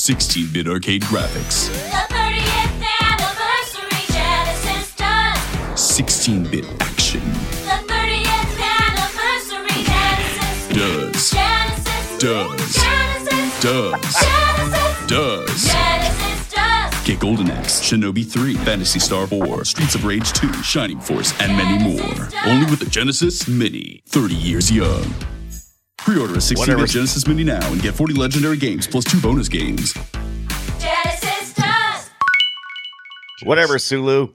16-bit arcade graphics. The 30th anniversary Genesis does. 16-bit action. The 30th anniversary Genesis does. Genesis does. Genesis does. Genesis does. Genesis does. Get Golden Axe, Shinobi 3, Phantasy Star 4, Streets of Rage 2, Shining Force, and many more. Only with the Genesis Mini. 30 years young. Pre-order a 16-bit Genesis Mini now and get 40 legendary games plus 2 bonus games. Genesis does! Whatever, Sulu.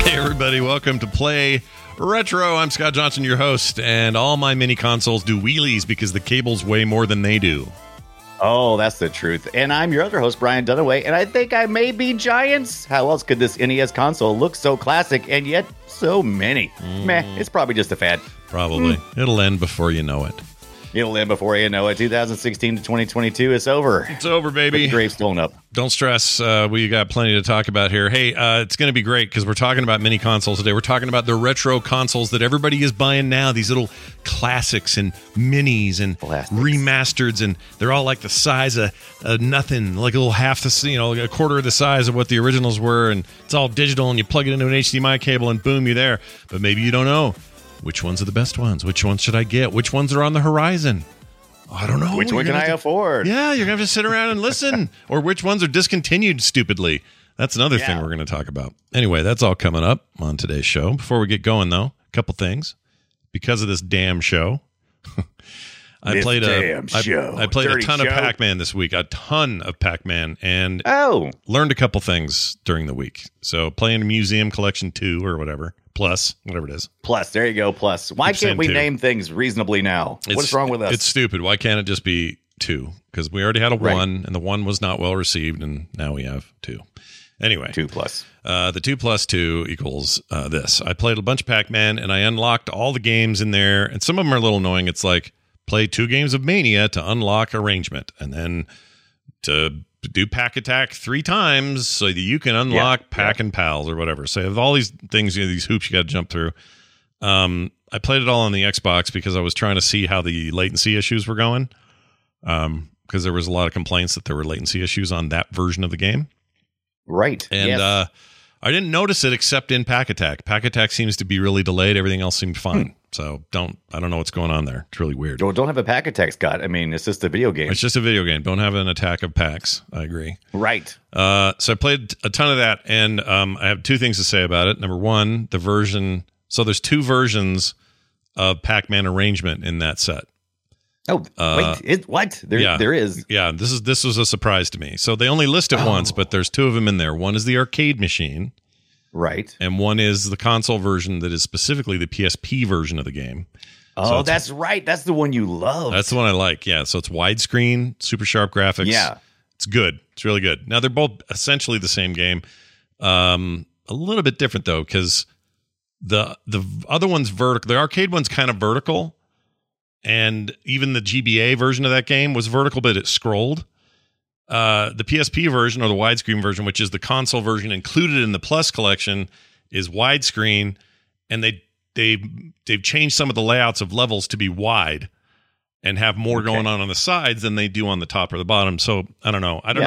Hey everybody, welcome to Play Retro. I'm Scott Johnson, your host, and all my mini consoles do wheelies because the cables weigh more than they do. Oh, that's the truth. And I'm your other host, Brian Dunaway, and I think I may be giants. How else could this NES console look so classic and yet so many? Meh, it's probably just a fad. Probably. It'll end before you know it. 2016 to 2022, it's over. It's over, baby. Put the grave's blown up. Don't stress. We got plenty to talk about here. Hey, it's going to be great because we're talking about mini consoles today. We're talking about the retro consoles that everybody is buying now, these little classics and minis and remasters, and they're all like the size of nothing, like a little half the, you know, like a quarter of the size of what the originals were, and it's all digital, and you plug it into an HDMI cable, and boom, you're there. But maybe you don't know. Which ones are the best ones? Which ones should I get? Which ones are on the horizon? I don't know. Which one can I afford? Yeah, you're going to have to sit around and listen. Or which ones are discontinued stupidly? That's another thing we're going to talk about. Anyway, that's all coming up on today's show. Before we get going, though, a couple things. Because of this damn show. I played a ton of Pac-Man this week. A ton of Pac-Man. And learned a couple things during the week. So playing Museum Collection 2 or whatever. Plus, whatever it is. Plus, there you go, plus. Why can't we name things reasonably now? What's wrong with us? It's stupid. Why can't it just be 2? Because we already had a 1, and the 1 was not well received, and now we have 2. Anyway. 2 plus. The 2 plus 2 equals this. I played a bunch of Pac-Man, and I unlocked all the games in there, and some of them are a little annoying. It's like, play 2 games of Mania to unlock Arrangement, and then to do Pack Attack 3 times so that you can unlock Pack and Pals or whatever. So you have all these things, you know, these hoops you got to jump through. I played it all on the Xbox because I was trying to see how the latency issues were going, because there was a lot of complaints that there were latency issues on that version of the game. Right. And I didn't notice it except in Pack Attack. Pack Attack seems to be really delayed. Everything else seemed fine. So I don't know what's going on there. It's really weird. Don't have a pack attack, Scott. I mean, it's just a video game. It's just a video game. Don't have an attack of packs. I agree. Right. So I played a ton of that, and I have 2 things to say about it. Number one, the version. So there's 2 versions of Pac-Man Arrangement in that set. There is. Yeah, this was a surprise to me. So they only list it once, but there's 2 of them in there. One is the arcade machine. Right. And one is the console version that is specifically the PSP version of the game. Oh, so that's right. That's the one you love. That's the one I like. Yeah. So it's widescreen, super sharp graphics. Yeah. It's good. It's really good. Now, they're both essentially the same game. A little bit different, though, because the other one's vertical. The arcade one's kind of vertical. And even the GBA version of that game was vertical, but it scrolled. The PSP version, or the widescreen version, which is the console version included in the Plus collection, is widescreen, and they've changed some of the layouts of levels to be wide and have more going on the sides than they do on the top or the bottom. So I don't know. I don't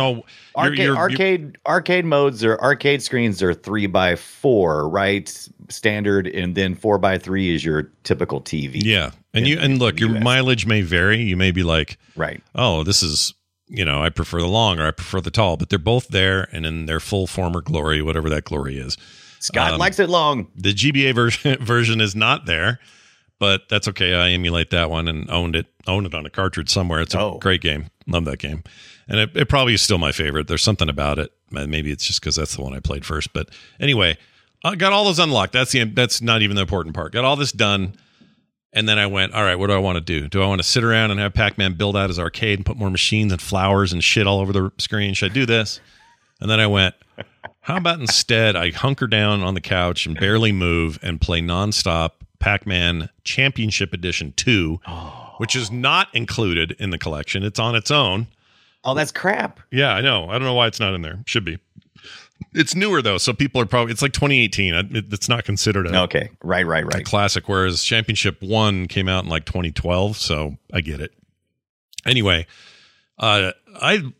know. Arcade modes or arcade screens are 3x4, right? Standard, and then 4x3 is your typical TV. Yeah, and look, your mileage may vary. You may be like, right? Oh, this is. You know, I prefer the long or I prefer the tall, but they're both there and in their full form or glory, whatever that glory is. Scott likes it long. The GBA version is not there, but that's okay. I emulate that one and owned it on a cartridge somewhere. It's a great game. Love that game. And it probably is still my favorite. There's something about it. Maybe it's just because that's the one I played first. But anyway, I got all those unlocked. That's not even the important part. Got all this done. And then I went, all right, what do I want to do? Do I want to sit around and have Pac-Man build out his arcade and put more machines and flowers and shit all over the screen? Should I do this? And then I went, how about instead I hunker down on the couch and barely move and play nonstop Pac-Man Championship Edition 2, which is not included in the collection. It's on its own. Oh, that's crap. Yeah, I know. I don't know why it's not in there. Should be. It's newer though, so people are probably, it's like 2018. It's not considered a okay, right. A classic. Whereas Championship 1 came out in like 2012, so I get it. Anyway, I don't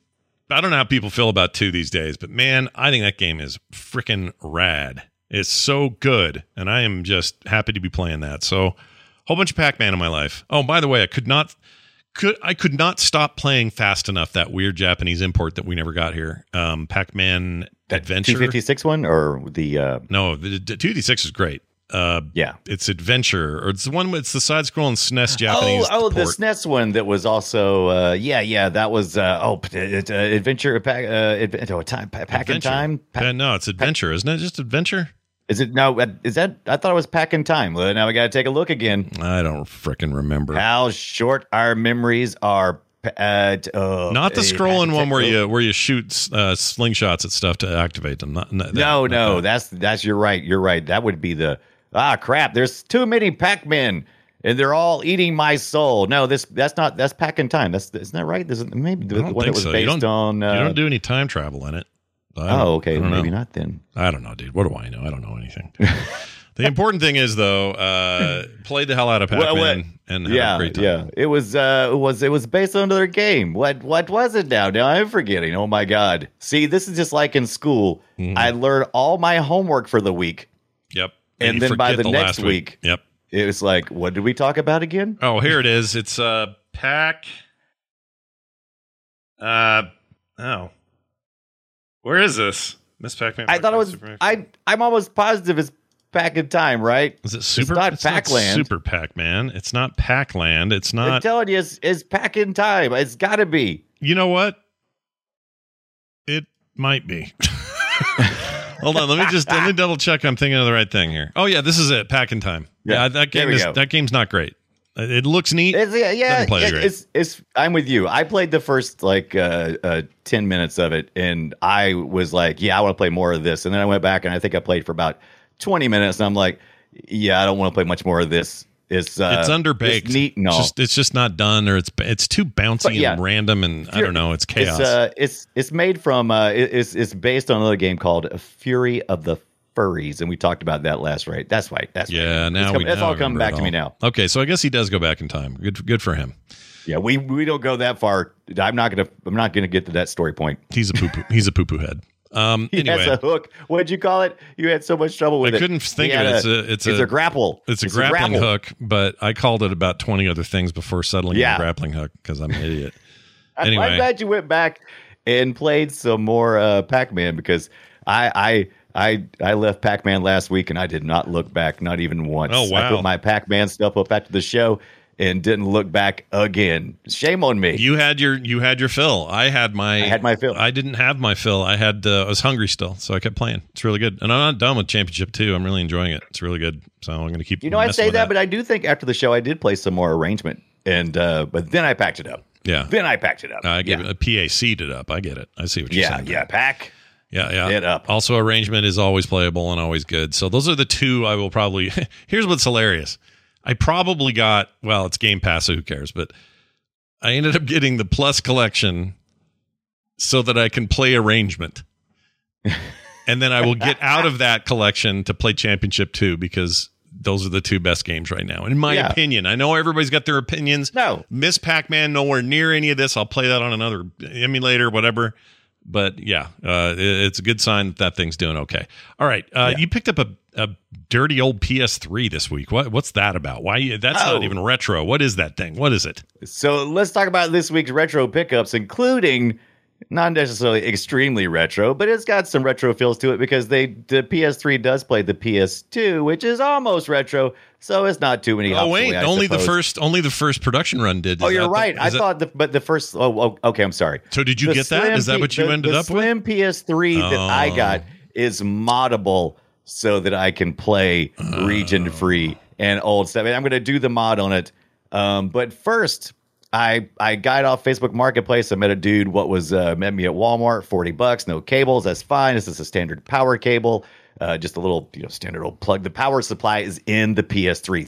know how people feel about 2 these days, but man, I think that game is freaking rad. It's so good, and I am just happy to be playing that. So, whole bunch of Pac-Man in my life. Oh, by the way, I could not stop playing fast enough that weird Japanese import that we never got here. Pac-Man Adventure. 256 one or the no, the 256 is great. Yeah, it's Adventure, or it's the one, it's the side scrolling SNES Japanese. Oh, the SNES one that was also that was Adventure Pack in Time. No, it's Adventure, isn't it? Just Adventure. Is it now? Is that? I thought it was Pack in Time. Well, now we got to take a look again. I don't frickin' remember. How short our memories are. Not the scrolling one where you shoot slingshots at stuff to activate them. No. That's you're right. You're right. That would be the crap. There's too many Pac-Men and they're all eating my soul. No, that's Pac in Time. Isn't that right? This is maybe the one that was based on. You don't do any time travel in it. Oh, okay. Maybe not then. I don't know, dude. What do I know? I don't know anything. The important thing is, though, play the hell out of Pac-Man and have a great time. Yeah, it was based on another game. What was it now? Now I'm forgetting. Oh, my God. See, this is just like in school. Mm-hmm. I learned all my homework for the week. Yep. And then by the next week. Yep. It was like, what did we talk about again? Oh, here it is. It's Pac. Oh. Where is this? Miss Pac-Man. I thought it was. I'm almost positive it's Pack in Time, right? Is it Super? It's not Pac-Land. Super Pac-Man. It's not Pac-Land. It's not. I'm telling you, it's Pack in Time. It's got to be. You know what? It might be. Hold on. Let me double check. I'm thinking of the right thing here. Oh yeah, this is it. Pack in Time. Yeah, that game's not great. It looks neat. I'm with you. I played the first 10 minutes of it, and I was like, yeah, I want to play more of this. And then I went back, and I think I played for about 20 minutes, and I'm like, yeah, I don't want to play much more of this. It's underbaked. It's neat and all. It's just not done, or it's too bouncy and random, and I don't know. It's chaos. It's made from it's based on another game called Fury of the Furries, and we talked about that last, right? That's right. That's right. That's all coming back to me now. Okay, so I guess he does go back in time. Good for him. Yeah, we don't go that far. I'm not gonna get to that story point. He's a poo-poo. He's a poo-poo head. Anyway, that's a hook. What'd you call it? You had so much trouble with it. I couldn't think of it. It's a grapple. It's a grappling hook, but I called it about 20 other things before settling on a grappling hook because I'm an idiot. Anyway, I'm glad you went back and played some more Pac-Man, because I left Pac-Man last week and I did not look back, not even once. Oh, wow. I put my Pac-Man stuff up after the show and didn't look back again. Shame on me. You had your fill. I had my fill. I didn't have my fill. I was hungry still, so I kept playing. It's really good. And I'm not done with Championship 2. I'm really enjoying it. It's really good. So I'm going to keep. You know, I say that, but I do think after the show I did play some more Arrangement, and but then I packed it up. Yeah. I gave it a PAC'd it up. I get it. I see what you're saying. Yeah. Pack. Yeah. It up. Also, Arrangement is always playable and always good. So those are the two I will probably. Here's what's hilarious. I probably got, well, it's Game Pass, so who cares? But I ended up getting the Plus Collection so that I can play Arrangement. And then I will get out of that collection to play Championship 2, because those are the two best games right now, in my opinion. I know everybody's got their opinions. No. Miss Pac-Man, nowhere near any of this. I'll play that on another emulator, whatever. But yeah, it's a good sign that thing's doing okay. All right, you picked up a dirty old PS3 this week. What's that about? Why? That's not even retro. What is that thing? What is it? So let's talk about this week's retro pickups, including not necessarily extremely retro, but it's got some retro feels to it, because the PS3 does play the PS2, which is almost retro. So it's not too many. Oh wait, only the first production run did. Oh, you're right. I thought the first. Oh, okay. I'm sorry. So did you get that? Is that what you ended up with? The slim PS3 that I got is moddable so that I can play region free and old stuff. And I'm going to do the mod on it. But first, I got off Facebook Marketplace. I met a dude. Met me at Walmart. $40, no cables. That's fine. This is a standard power cable. Just a little, standard old plug. The power supply is in the PS3.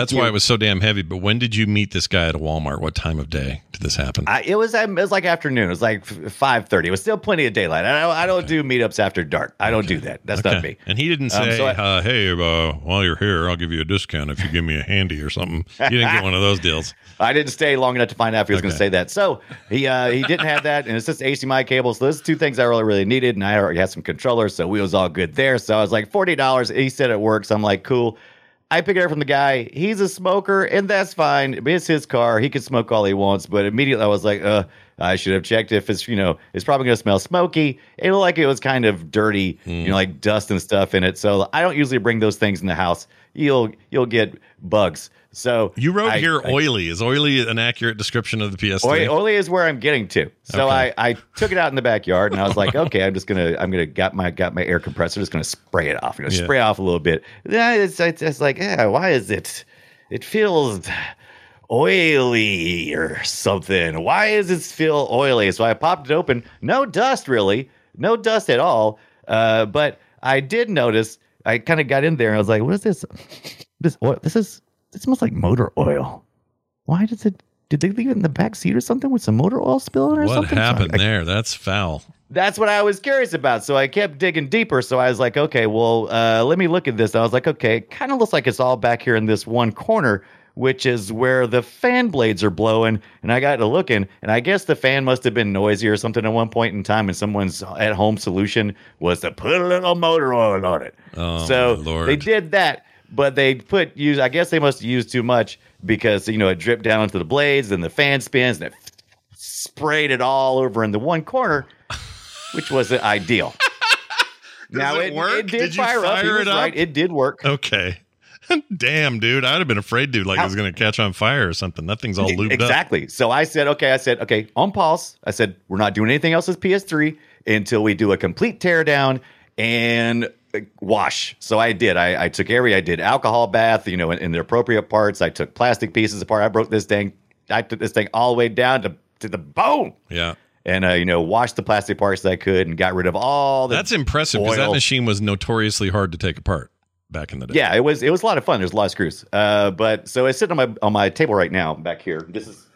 That's why it was so damn heavy. But when did you meet this guy at a Walmart? What time of day did this happen? It was like afternoon. It was like 5:30. It was still plenty of daylight. I don't do meetups after dark. I don't do that. That's not me. And he didn't say, while you're here, I'll give you a discount if you give me a handy or something. You didn't get one of those deals. I didn't stay long enough to find out if he was going to say that. So he didn't have that, and it's just HDMI cables. So those are two things I really, really needed, and I already had some controllers, so we was all good there. So I was like, $40. He said it works. I'm like, cool. I pick it up from the guy. He's a smoker, and that's fine. It's his car. He can smoke all he wants. But immediately I was like, I should have checked if it's, it's probably going to smell smoky. It looked like it was kind of dirty, like dust and stuff in it. So I don't usually bring those things in the house. You'll get bugs. So you wrote oily. Is oily an accurate description of the PS3? Oily is where I'm getting to. So I took it out in the backyard and I was like, okay, got my air compressor, just gonna spray it off. Spray off a little bit. It's like, why is it? It feels oily or something. Why is it feel oily? So I popped it open. No dust really, no dust at all. But I did notice. I kind of got in there and I was like, what is this? It smells like motor oil. Why does it? Did they leave it in the back seat or something with some motor oil spilling something? What happened there? That's foul. That's what I was curious about. So I kept digging deeper. So I was like, okay, well, let me look at this. And I was like, okay, it kind of looks like it's all back here in this one corner, which is where the fan blades are blowing. And I got to looking, and I guess the fan must have been noisy or something at one point in time, and someone's at-home solution was to put a little motor oil on it. Oh, so Lord. They did that. But I guess they must have used too much because, it dripped down into the blades and the fan spins and it sprayed it all over in the one corner, which wasn't ideal. Now, it worked? Did you fire it up? Right, it did work. Okay. Damn, dude. I would have been afraid, dude. It was going to catch on fire or something. That thing's all lubed up. Exactly. So I said, okay, on pause. I said, we're not doing anything else with PS3 until we do a complete teardown and wash. So I did. I did alcohol bath, in the appropriate parts. I took plastic pieces apart. I broke this thing. I took this thing all the way down to the bone. Yeah. And, washed the plastic parts that I could and got rid of all the That's impressive because that machine was notoriously hard to take apart back in the day. Yeah, it was a lot of fun. There's a lot of screws. But so it's sitting on my table right now back here. This is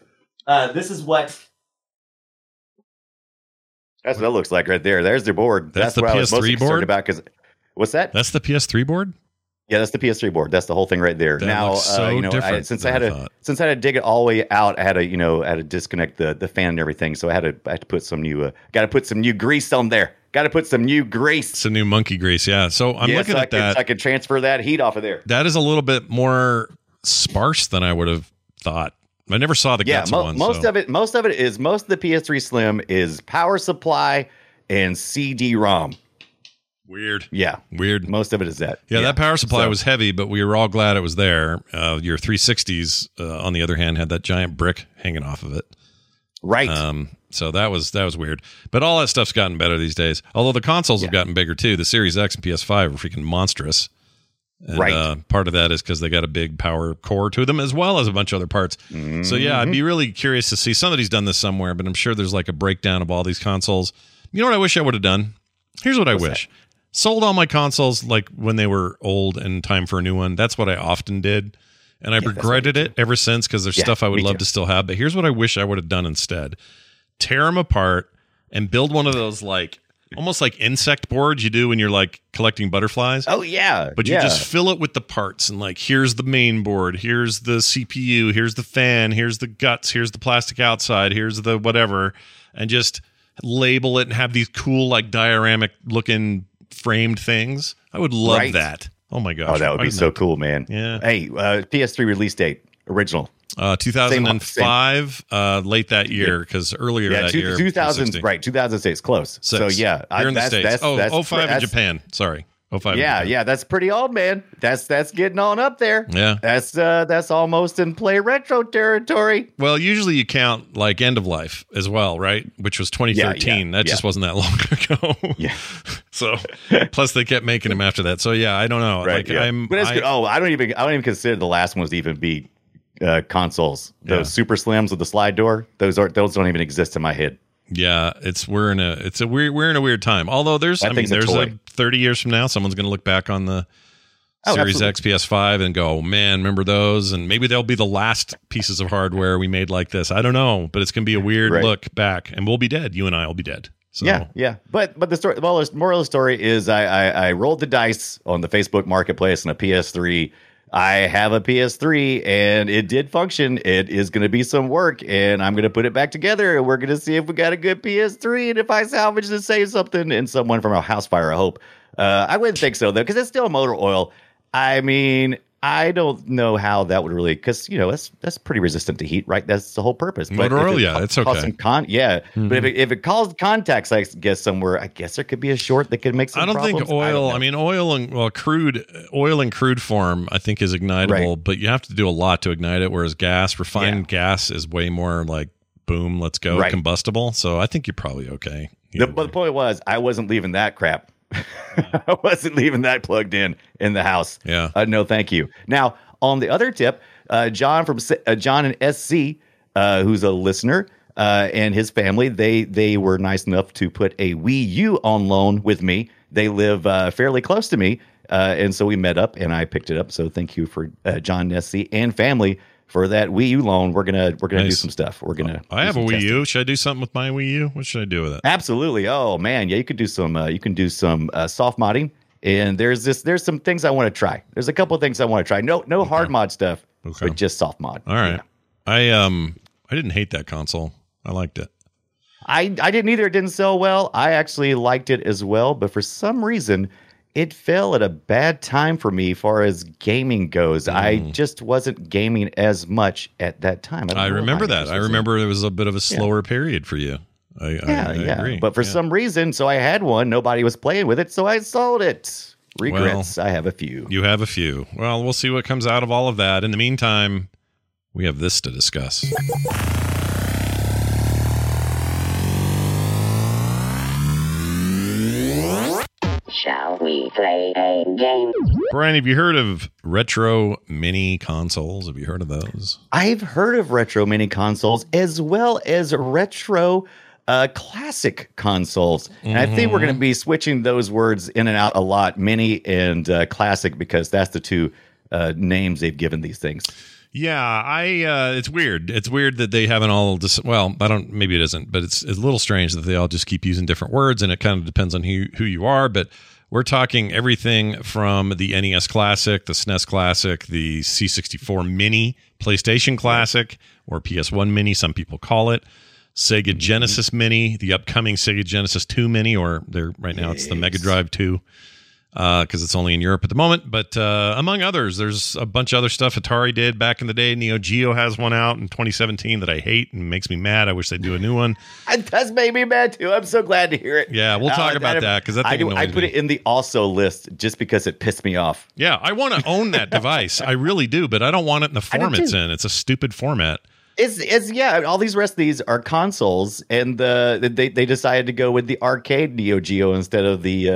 what. That's what it looks like right there. There's the board. That's the what PS3 I was most concerned about because. What's that? That's the PS3 board? Yeah, that's the PS3 board. That's the whole thing right there. That now, looks so different since I had to dig it all the way out, I had to, disconnect the fan and everything. So I had to put some new, got to put some new grease on there. Got to put some new grease. Some new monkey grease, yeah. So I'm looking at that. So I could transfer that heat off of there. That is a little bit more sparse than I would have thought. I never saw the guts one. Most of the PS3 Slim is power supply and CD-ROM. Weird. Yeah. Weird. Most of it is that. Yeah, that power supply was heavy, but we were all glad it was there. Your 360s, on the other hand, had that giant brick hanging off of it. Right. So that was weird. But all that stuff's gotten better these days. Although the consoles have gotten bigger, too. The Series X and PS5 are freaking monstrous. And, right. Part of that is because they got a big power core to them, as well as a bunch of other parts. Mm-hmm. So, yeah, I'd be really curious to see. Somebody's done this somewhere, but I'm sure there's like a breakdown of all these consoles. You know what I wish I would have done? Here's what I wish. Sold all my consoles like when they were old and time for a new one. That's what I often did. And I've regretted it ever since because there's stuff I would love to still have. But here's what I wish I would have done instead. Tear them apart and build one of those like almost like insect boards you do when you're like collecting butterflies. Oh, yeah. But you just fill it with the parts and like here's the main board. Here's the CPU. Here's the fan. Here's the guts. Here's the plastic outside. Here's the whatever. And just label it and have these cool like dioramic looking framed things. I would love that. Oh my gosh. Oh, that would be so cool, man. Yeah. Hey, PS3 release date, original. 2005, late that year, because earlier that year. 2000, right, 2006, close. Six. So yeah. You're in the States. That's 05 in Japan. Sorry. 05 in Japan. Yeah, that's pretty old, man. That's getting on up there. Yeah. That's almost in Play Retro territory. Well, usually you count like end of life as well, right? Which was 2013. That just wasn't that long ago. Yeah. So plus they kept making them after that. So yeah, I don't know. Right, like I don't even consider the last ones to even be consoles. Those Super Slims with the slide door, those don't even exist in my head. Yeah, we're in a weird time. Although there's 30 years from now, someone's going to look back on the Series X, PS5 and go, man, remember those? And maybe they'll be the last pieces of hardware we made like this. I don't know, but it's going to be a weird look back, and we'll be dead. You and I will be dead. So. Yeah. But the story, well, moral of the story is I rolled the dice on the Facebook Marketplace and a PS3. I have a PS3 and it did function. It is going to be some work, and I'm going to put it back together, and we're going to see if we got a good PS3 and if I salvage to save something. And someone from a house fire, I hope. I wouldn't think so, though, because it's still motor oil. I mean, I don't know how that would really, because, you know, that's pretty resistant to heat, right? That's the whole purpose. Motor oil, it's okay. But if it caused contacts, I guess somewhere, I guess there could be a short that could make some problems. Crude oil in crude form, I think is ignitable, but you have to do a lot to ignite it. Whereas gas, refined gas is way more like, boom, let's go, combustible. So I think you're probably okay. But the point was, I wasn't leaving that crap. I wasn't leaving that plugged in the house. Yeah. No, thank you. Now, on the other tip, John and SC, who's a listener, and his family, they were nice enough to put a Wii U on loan with me. They live fairly close to me, and so we met up, and I picked it up. So thank you for John and SC and family for that Wii U loan. We're gonna do some stuff. I have a Wii U. Should I do something with my Wii U? What should I do with it? Absolutely. Oh man, yeah. You can do some soft modding. And there's some things I want to try. There's a couple of things I want to try. No hard mod stuff, but just soft mod. All right. Yeah. I didn't hate that console. I liked it. I didn't either. It didn't sell well. I actually liked it as well, but for some reason, it fell at a bad time for me as far as gaming goes. I just wasn't gaming as much at that time. I remember that. I remember it was a bit of a slower period for you. I agree. But for some reason, so I had one. Nobody was playing with it, so I sold it. Regrets. Well, I have a few. You have a few. Well, we'll see what comes out of all of that. In the meantime, we have this to discuss. Shall we play a game? Brian, have you heard of retro mini consoles? Have you heard of those? I've heard of retro mini consoles as well as retro classic consoles. Mm-hmm. And I think we're going to be switching those words in and out a lot, mini and classic, because that's the two names they've given these things. Yeah, it's weird. It's weird that they haven't all. Maybe it isn't, but it's a little strange that they all just keep using different words, and it kind of depends on who you are. But we're talking everything from the NES Classic, the SNES Classic, the C64 Mini, PlayStation Classic, or PS1 Mini, some people call it, Sega Genesis Mini, the upcoming Sega Genesis 2 Mini, or right now it's the Mega Drive 2. Because it's only in Europe at the moment, but among others, there's a bunch of other stuff Atari did back in the day. Neo Geo has one out in 2017 that I hate and makes me mad. I wish they'd do a new one. That's made me mad too. I'm so glad to hear it. Yeah, we'll talk about that because I put it in the also list just because it pissed me off. Yeah, I want to own that device. I really do, but I don't want it in the form it's in. It's a stupid format. All these rest of these are consoles, and they decided to go with the arcade Neo Geo instead of the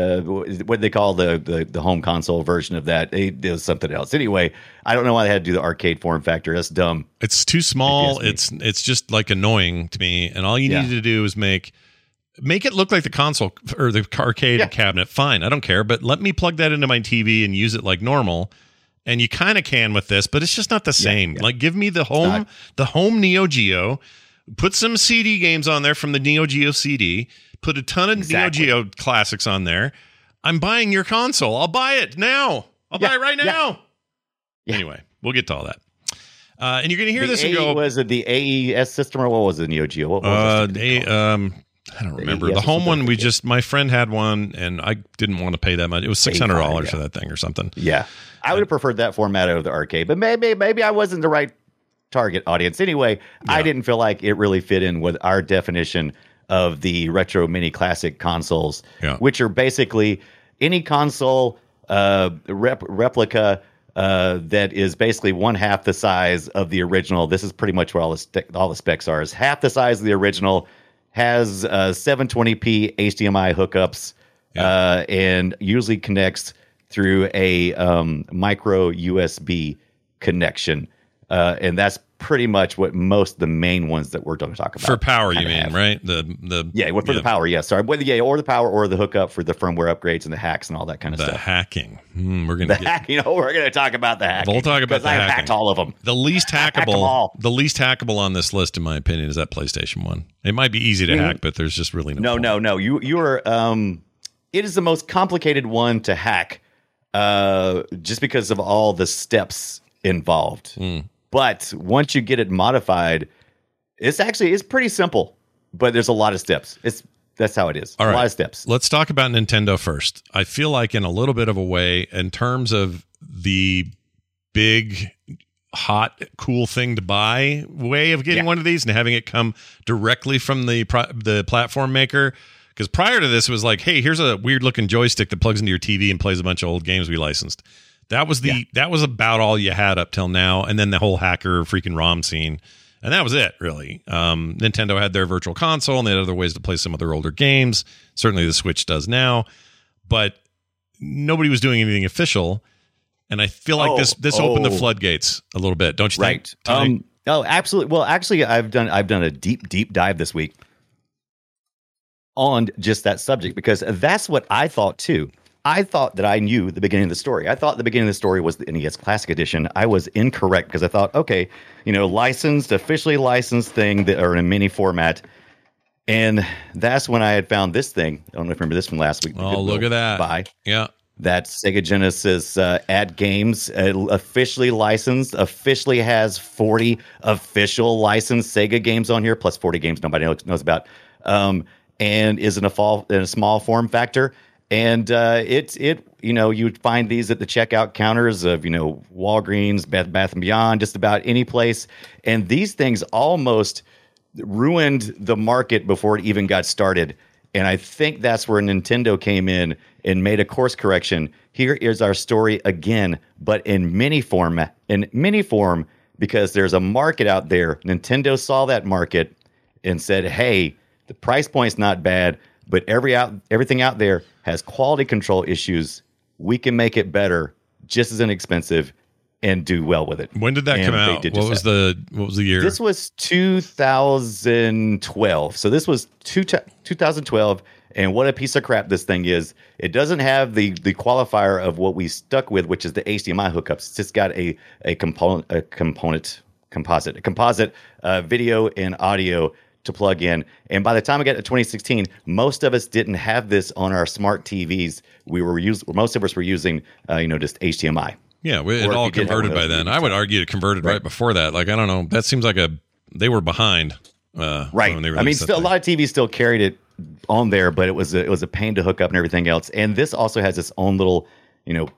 what they call the home console version of that. It was something else. Anyway, I don't know why they had to do the arcade form factor. That's dumb. It's too small. It's just like annoying to me. And all you needed to do is make it look like the console or the arcade cabinet. Fine, I don't care. But let me plug that into my TV and use it like normal. And you kind of can with this, but it's just not the same. Yeah. Like, give me the home Neo Geo, put some CD games on there from the Neo Geo CD, put a ton of Neo Geo classics on there. I'm buying your console. I'll buy it now. I'll buy it right now. Yeah. Anyway, we'll get to all that. And you're going to hear this and go. Was it the AES system or what was the Neo Geo? What was I don't remember. The home one, my friend had one, and I didn't want to pay that much. It was $600 for that thing or something. Yeah. I would have preferred that format over the arcade, but maybe I wasn't the right target audience. Anyway, yeah. I didn't feel like it really fit in with our definition of the retro mini classic consoles, which are basically any console replica that is basically one half the size of the original. This is pretty much what all the specs are. Is half the size of the original, has 720p HDMI hookups, and usually connects through a micro USB connection, and that's pretty much what most of the main ones that we're going to talk about for power. You mean have. Right? The power. Yeah, sorry. Whether or the power or the hookup for the firmware upgrades and the hacks and all that kind of stuff. The hacking. We're going to talk about the hacking. We'll talk about the hacking. I hacked all of them. The least hackable. The least hackable on this list, in my opinion, is that PlayStation one. It might be easy to hack, but there's just really no. You are. It is the most complicated one to hack, just because of all the steps involved. But once you get it modified, it's pretty simple, but there's a lot of steps. That's how it is. All right. A lot of steps. Let's talk about Nintendo first. I feel like in a little bit of a way, in terms of the big, hot, cool thing to buy way of getting one of these and having it come directly from the platform maker. Because prior to this, it was like, hey, here's a weird looking joystick that plugs into your TV and plays a bunch of old games we licensed. That was that was about all you had up till now, and then the whole hacker freaking ROM scene, and that was it really. Nintendo had their virtual console, and they had other ways to play some of their older games. Certainly, the Switch does now, but nobody was doing anything official. And I feel like this opened the floodgates a little bit, don't you think? Right. Oh, absolutely. Well, actually, I've done a deep dive this week on just that subject because that's what I thought too. I thought that I knew the beginning of the story. I thought the beginning of the story was the NES Classic Edition. I was incorrect because I thought, okay, officially licensed thing that are in a mini format. And that's when I had found this thing. I don't remember this from last week. Oh, look at that. Buy. Yeah. That's Sega Genesis AtGames, officially licensed, officially has 40 official licensed Sega games on here, plus 40 games nobody knows about, and is in a small form factor. And you'd find these at the checkout counters of, Walgreens, Bath & Beyond, just about any place. And these things almost ruined the market before it even got started. And I think that's where Nintendo came in and made a course correction. Here is our story again, but in mini form, because there's a market out there. Nintendo saw that market and said, hey, the price point's not bad, but everything out there has quality control issues. We can make it better, just as inexpensive, and do well with it. When did that come out? What was the year? This was 2012. So this was 2012, and what a piece of crap this thing is. It doesn't have the qualifier of what we stuck with, which is the HDMI hookups. It's just got a composite video and audio to plug in. And by the time I got to 2016, most of us didn't have this on our smart TVs. Most of us were using just HDMI. Yeah, it all converted by then. I would argue it converted right before that. Like, I don't know. That seems like they were behind. Right. When they released a lot of TVs still carried it on there, but it was a pain to hook up and everything else. And this also has its own little,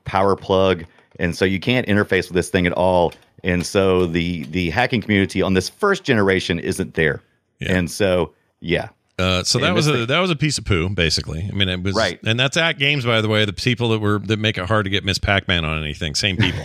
power plug. And so you can't interface with this thing at all. And so the hacking community on this first generation isn't there. Yeah. And so, yeah. So that was a piece of poo, basically. I mean, it was right. And that's AtGames, by the way, the people that make it hard to get Miss Pac-Man on anything. Same people.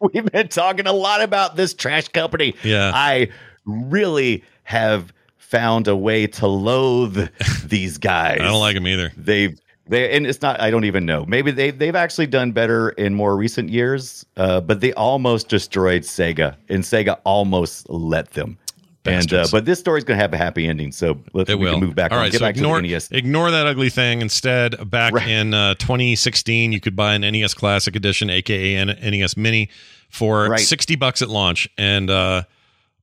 We've been talking a lot about this trash company. Yeah. I really have found a way to loathe these guys. I don't like them either. And it's not. I don't even know. Maybe they've actually done better in more recent years. But they almost destroyed Sega, and Sega almost let them. Bastards. And but this story's going to have a happy ending, so we can move back. All right, ignore that ugly thing. Instead, back in 2016, you could buy an NES Classic Edition, aka NES Mini, for $60 at launch. And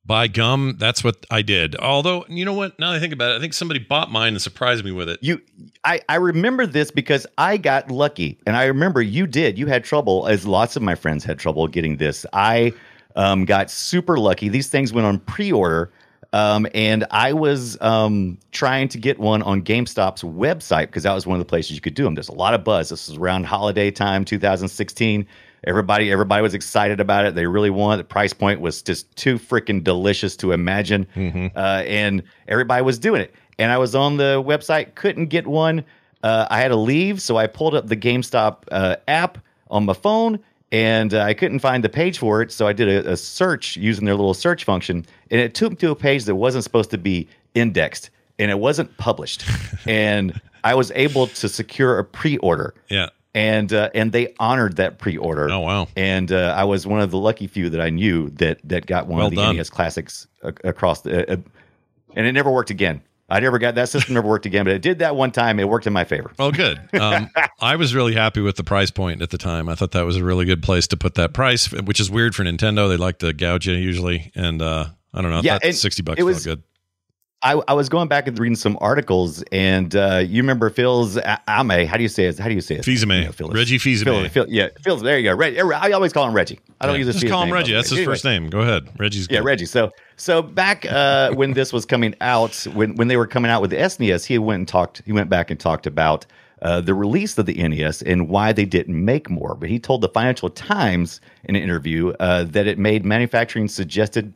by gum, that's what I did. Although, you know what? Now that I think about it, I think somebody bought mine and surprised me with it. I remember this because I got lucky, and I remember you did. You had trouble, as lots of my friends had trouble getting this. I got super lucky. These things went on pre-order, and I was trying to get one on GameStop's website because that was one of the places you could do them. There's a lot of buzz. This was around holiday time, 2016. Everybody was excited about it. They really wanted. The price point was just too freaking delicious to imagine, and everybody was doing it. And I was on the website, couldn't get one. I had to leave, so I pulled up the GameStop app on my phone. And I couldn't find the page for it, so I did a search using their little search function, and it took me to a page that wasn't supposed to be indexed, and it wasn't published. And I was able to secure a pre-order. Yeah. And they honored that pre-order. Oh, wow. And I was one of the lucky few that I knew that got one of the NES classics across the... and it never worked again. I never got that system. Never worked again, but it did that one time. It worked in my favor. Oh, good. I was really happy with the price point at the time. I thought that was a really good place to put that price, which is weird for Nintendo. They like to gouge you usually, and I don't know. Yeah, I thought $60 felt good. I was going back and reading some articles, and you remember Fils-Aimé. How do you say it? Fils-Aimé. You know, Reggie Fils-Aimé. Fils. There you go. I always call him Reggie. I don't use his name. Just call him Reggie. That's his first name. Go ahead. Reggie's good. Yeah, Reggie. So back when this was coming out, when they were coming out with the SNES, he went back and talked about the release of the NES and why they didn't make more. But he told the Financial Times in an interview that it made manufacturing suggestions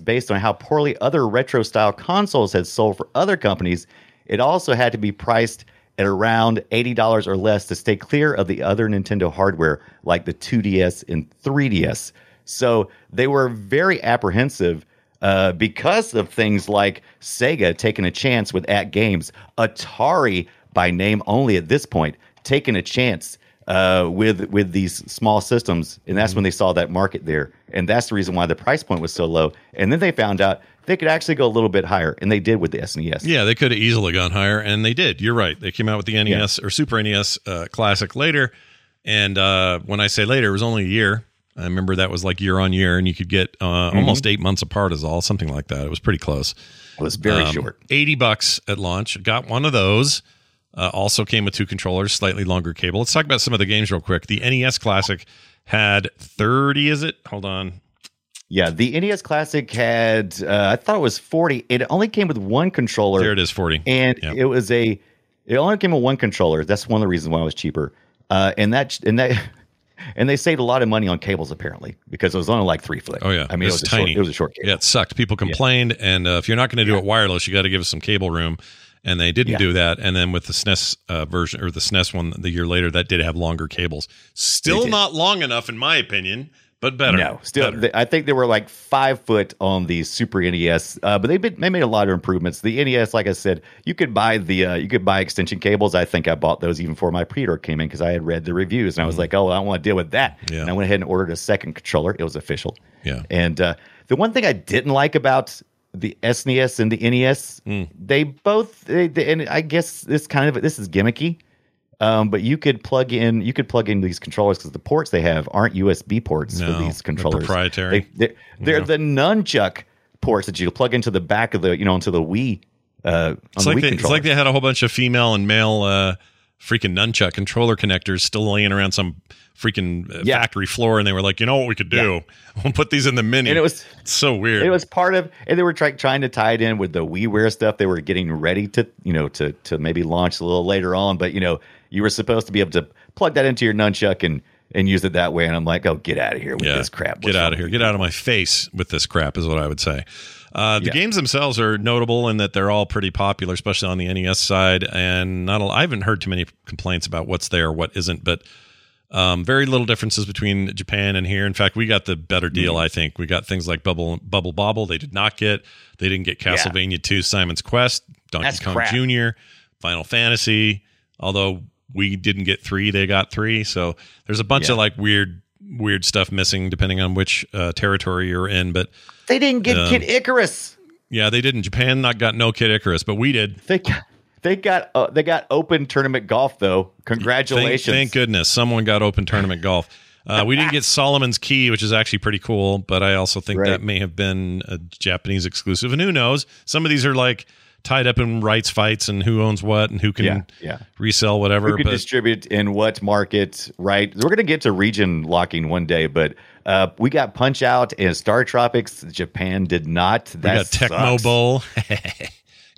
based on how poorly other retro-style consoles had sold for other companies. It also had to be priced at around $80 or less to stay clear of the other Nintendo hardware, like the 2DS and 3DS. So they were very apprehensive because of things like Sega taking a chance with AtGames, Atari, by name only at this point, taking a chance with these small systems, and that's when they saw that market there, and that's the reason why the price point was so low. And then they found out they could actually go a little bit higher, and they did with the SNES. Yeah, they could have easily gone higher, and they did. You're right. They came out with the NES or Super NES Classic later, and when I say later, it was only a year. I remember that was like year on year, and you could get almost 8 months apart is all, something like that. It was pretty close. It was very short. $80 at launch. Got one of those. Also came with two controllers, slightly longer cable. Let's talk about some of the games real quick. The NES Classic had 30, is it? Hold on. Yeah, the NES Classic had, I thought it was 40. It only came with one controller. There it is, 40. And it only came with one controller. That's one of the reasons why it was cheaper. And they saved a lot of money on cables, apparently, because it was only like 3 foot. Oh, yeah. I mean, it was tiny. It was a short cable. Yeah, it sucked. People complained. Yeah. And if you're not going to do it wireless, you got to give us some cable room. And they didn't do that. And then with the SNES version, or the SNES one the year later, that did have longer cables. Still not long enough, in my opinion, but better. No, still, better. I think they were like 5 foot on the Super NES, but they made a lot of improvements. The NES, like I said, you could buy the extension cables. I think I bought those even before my pre-order came in because I had read the reviews, and I was like, oh, I don't want to deal with that. Yeah. And I went ahead and ordered a second controller. It was official. Yeah. And the one thing I didn't like about the SNES and the NES, and I guess this is gimmicky, but you could plug in these controllers because the ports they have aren't USB ports for these controllers. They're proprietary. They're the nunchuck ports that you plug into the back of the into the Wii. It's like they had a whole bunch of female and male freaking nunchuck controller connectors still laying around some freaking factory floor, and they were like, you know what we could do? We'll put these in the Mini. And it was so weird. It was part of, and they were trying to tie it in with the WiiWare stuff. They were getting ready to maybe launch a little later on, but you were supposed to be able to plug that into your nunchuck and use it that way. And I'm like, oh, get out of here with this crap. What's get out of here. Get out of my face with this crap is what I would say. The games themselves are notable in that they're all pretty popular, especially on the NES side. And I haven't heard too many complaints about what's there, what isn't, but very little differences between Japan and here. In fact, we got the better deal, I think. We got things like Bubble Bobble they did not get. They didn't get Castlevania 2, Simon's Quest, Donkey Kong Jr., Final Fantasy, although we didn't get 3, they got 3. So there's a bunch of like weird stuff missing depending on which territory you're in. But they didn't get Kid Icarus. Yeah, they didn't. Japan got no Kid Icarus, but we did. They got open tournament golf though. Congratulations! Thank goodness someone got open tournament golf. We didn't get Solomon's Key, which is actually pretty cool, but I also think that may have been a Japanese exclusive. And who knows? Some of these are like tied up in rights fights and who owns what and who can resell whatever. Who can distribute in what market? Right. We're gonna get to region locking one day, but we got Punch Out and Star Tropics. Japan did not. We got Tecmo Bowl.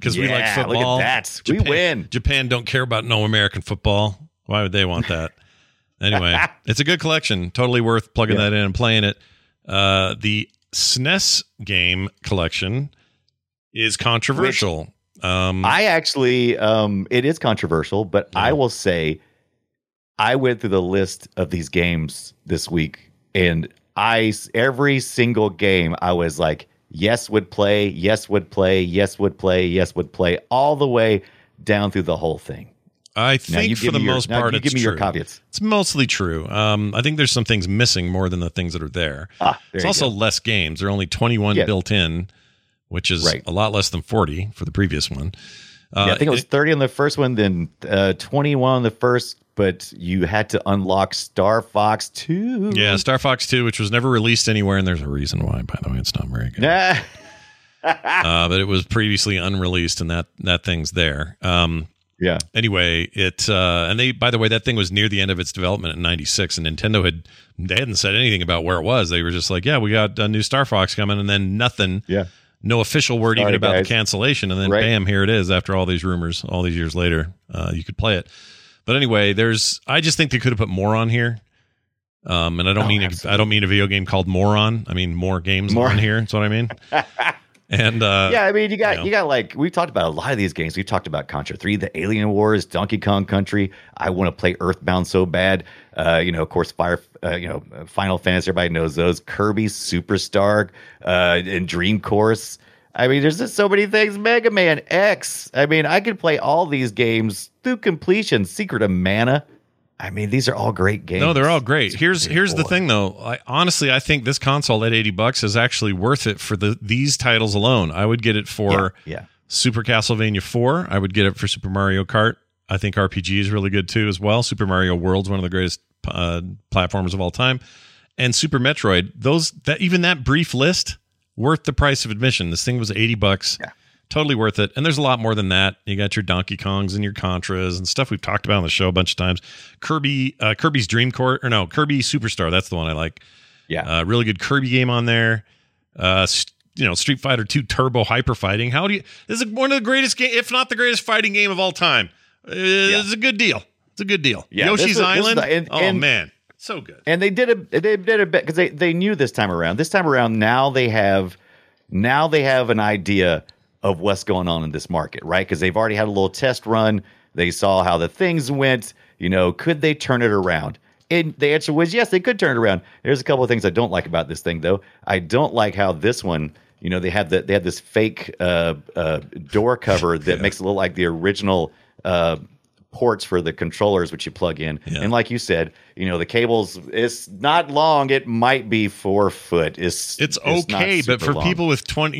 Because we like football. Look at that. Japan, we win. Japan don't care about no American football. Why would they want that? Anyway, it's a good collection. Totally worth plugging that in and playing it. The SNES game collection is controversial. It is controversial, but I will say I went through the list of these games this week, and every single game I was like, yes, would play, yes, would play, yes, would play, yes, would play, all the way down through the whole thing. I think for the most part, it's true. Give me your caveats. It's mostly true. I think there's some things missing more than the things that are there. It's also less games. There are only 21 built in, which is a lot less than 40 for the previous one. I think it was 30 on the first one, then 21 on the first, but you had to unlock Star Fox 2. Yeah, Star Fox 2, which was never released anywhere, and there's a reason why, by the way. It's not very good. But it was previously unreleased, and that thing's there. Anyway, it and they, by the way, that thing was near the end of its development in '96, and Nintendo hadn't said anything about where it was. They were just like, "Yeah, we got a new Star Fox coming," and then nothing. Yeah. No official word even about the cancellation, and then bam, here it is. After all these rumors, all these years later, you could play it. But anyway, I just think they could have put more on here. And I don't mean I don't mean a video game called Moron. I mean more games on here. That's what I mean. And I mean, you got like, we've talked about a lot of these games. We've talked about Contra 3, the Alien Wars, Donkey Kong Country. I want to play Earthbound so bad. Of course, Final Fantasy. Everybody knows those. Kirby Superstar and Dream Course. I mean, there's just so many things. Mega Man X. I mean, I could play all these games through completion. Secret of Mana. I mean, these are all great games. No, they're all great. Here's the thing, though. I think this console at $80 is actually worth it for these titles alone. I would get it for Super Castlevania IV. I would get it for Super Mario Kart. I think RPG is really good, too, as well. Super Mario World's one of the greatest platformers of all time. And Super Metroid. Even that brief list, worth the price of admission. This thing was $80. Yeah. Totally worth it. And there's a lot more than that. You got your Donkey Kongs and your Contras and stuff we've talked about on the show a bunch of times. Kirby's Dream Course, or no, Kirby Superstar. That's the one I like. Yeah. Really good Kirby game on there. Street Fighter 2 Turbo Hyper Fighting. This is one of the greatest game, if not the greatest fighting game of all time. It's a good deal. Yeah, Yoshi's Island. Man. So good. And they did a bit because they knew this time around. This time around, now they have an idea of what's going on in this market, right? Because they've already had a little test run. They saw how the things went. Could they turn it around? And the answer was yes, they could turn it around. There's a couple of things I don't like about this thing, though. I don't like how this one, they had this fake door cover that makes it look like the original ports for the controllers, which you plug in. Yeah. And like you said, the cables, it's not long. It might be 4 foot. It's okay. But for long people with 50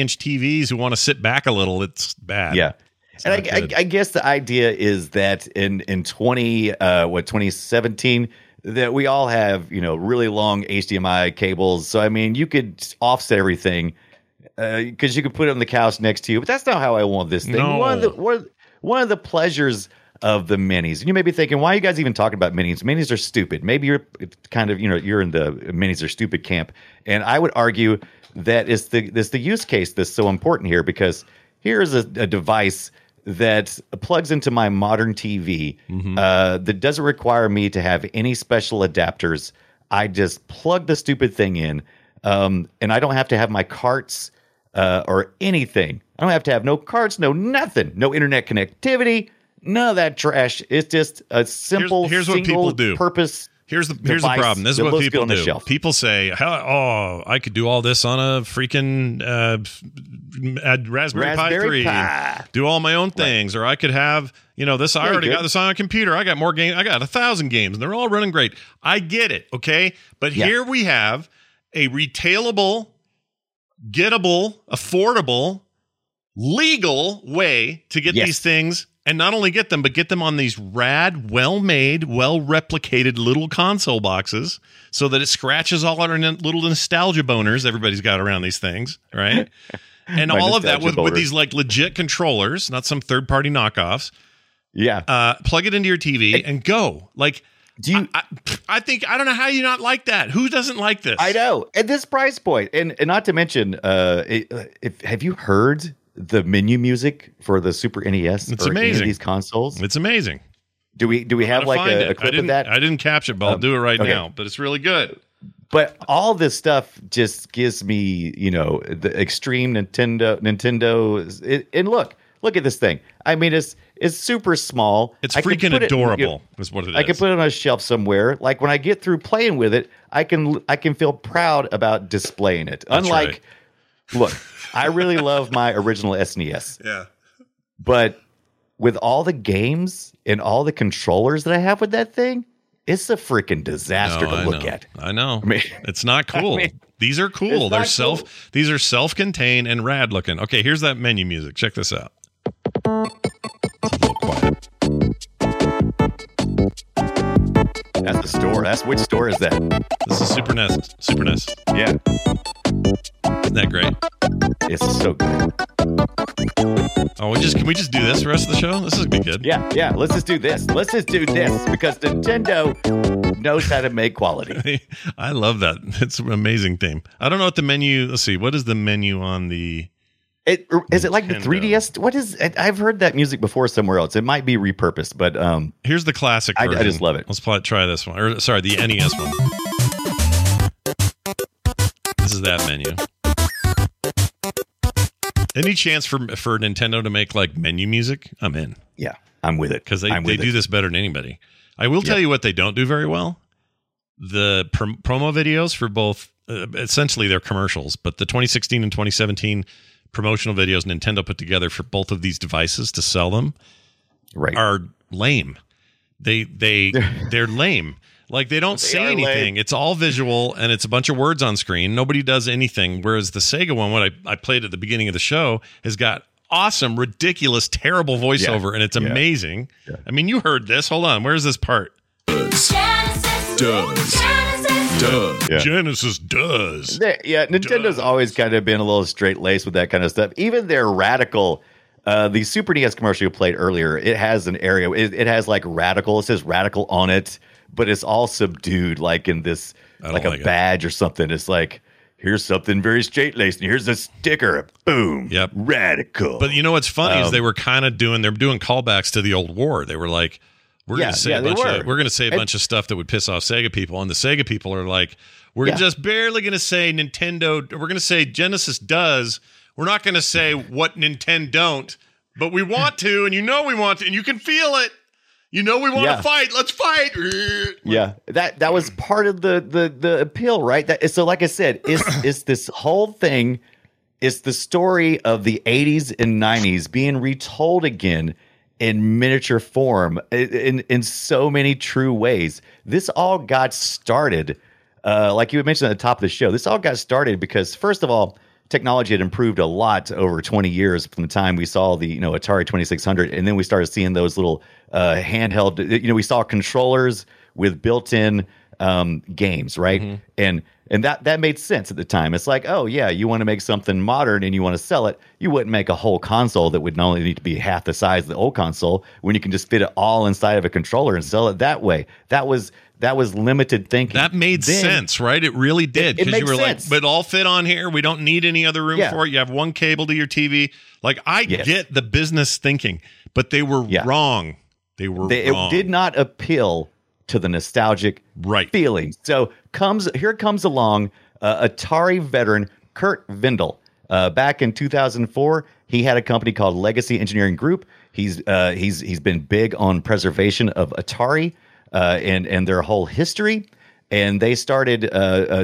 inch TVs who want to sit back a little, it's bad. Yeah. It's and I guess the idea is that in 2017, that we all have, really long HDMI cables. So, I mean, you could offset everything because you could put it on the couch next to you, but that's not how I want this thing. No. One of the pleasures of the minis, and you may be thinking, why are you guys even talking about minis? Minis are stupid. Maybe you're kind of, you're in the minis are stupid camp. And I would argue that it's the use case that's so important here, because here's a device that plugs into my modern TV that doesn't require me to have any special adapters. I just plug the stupid thing in, and I don't have to have my carts or anything. I don't have to have no carts, no nothing, no internet connectivity, none of that trash. It's just a simple, single-purpose Here's the problem. This is what people do. People say, I could do all this on a freaking Raspberry Pi 3. Do all my own things. Right. Or I could have, this. I already got this on a computer. I got more games. I got 1,000 games, and they're all running great. I get it, okay? But here we have a retailable, gettable, affordable, legal way to get these things, and not only get them, but get them on these rad, well-made, well-replicated little console boxes so that it scratches all our little nostalgia boners everybody's got around these things, right? And all of that with these like legit controllers, not some third-party knockoffs. Yeah. Plug it into your TV and go. Like, I don't know how you not like that. Who doesn't like this? I know. At this price point, and not to mention, have you heard the menu music for the Super NES? It's amazing. Any of these consoles, it's amazing. Do we have like a clip of that? I didn't catch it, but I'll do it right now. But it's really good. But all this stuff just gives me, the extreme Nintendo. And look at this thing. I mean, it's super small. It's freaking adorable. Is what it is. I can put it on a shelf somewhere. Like when I get through playing with it, I can feel proud about displaying it. That's unlike. Right. Look, I really love my original SNES. Yeah. But with all the games and all the controllers that I have with that thing, it's a freaking disaster to look at. I know. I mean, it's not cool. I mean, these are cool. They're self. Cool. These are self-contained and rad looking. Okay, here's that menu music. Check this out. It's a little quiet. That's the store. That's which store is that? This is Super NES. Super NES. Yeah. Isn't that great? It's so good. Oh, can we just do this the rest of the show? This is gonna be good. Yeah. Let's just do this. Let's just do this because Nintendo knows how to make quality. I love that. It's an amazing theme. I don't know what the menu. Let's see. What is the menu on the? Is it like the 3DS? What is? I've heard that music before somewhere else. It might be repurposed, but here's the classic version. I just love it. Let's try this one. Or sorry, the NES one. This is that menu. Any chance for Nintendo to make like menu music? I'm in. Yeah, I'm with it. Because they do this better than anybody. I will tell you what they don't do very well. The promo videos for both, essentially they're commercials, but the 2016 and 2017 promotional videos Nintendo put together for both of these devices to sell them are lame. They're lame. Like they don't say anything. Lame. It's all visual and it's a bunch of words on screen. Nobody does anything. Whereas the Sega one, what I played at the beginning of the show, has got awesome, ridiculous, terrible voiceover, and it's amazing. Yeah. I mean, you heard this. Hold on. Where's this part? Genesis does. Yeah. Genesis does. Yeah, Nintendo's always kind of been a little straight-laced with that kind of stuff. Even their radical... the Super NES commercial you played earlier, it has an area. It has like radical. It says radical on it, but it's all subdued, like in this, like a badge or something. It's like, here's something very straight-laced, and here's a sticker. Boom. Yep. Radical. But you know what's funny is they're doing callbacks to the old war. They were like, we're going to say a bunch of stuff that would piss off Sega people, and the Sega people are like, we're just barely going to say Nintendo. We're going to say Genesis does. We're not going to say what Nintendo don't, but we want to, and you know we want to, and you can feel it. You know we want to fight. Let's fight. Yeah, that was part of the appeal, right? So like I said, it's this whole thing. It's the story of the 80s and 90s being retold again in miniature form in so many true ways. This all got started, like you had mentioned at the top of the show. This all got started because, first of all, technology had improved a lot over 20 years from the time we saw the Atari 2600, and then we started seeing those little handheld. We saw controllers with built-in games, right? Mm-hmm. And that made sense at the time. It's like, oh yeah, you want to make something modern and you want to sell it. You wouldn't make a whole console that would not only need to be half the size of the old console when you can just fit it all inside of a controller and sell it that way. That was limited thinking. That made sense, right? It really did. Because you were sense. Like, but all fit on here. We don't need any other room for it. You have one cable to your TV. Like, I get the business thinking, but they were wrong. It did not appeal to the nostalgic feeling. So here comes along Atari veteran Kurt Vindel. Back in 2004, he had a company called Legacy Engineering Group. He's been big on preservation of Atari. And their whole history, and they started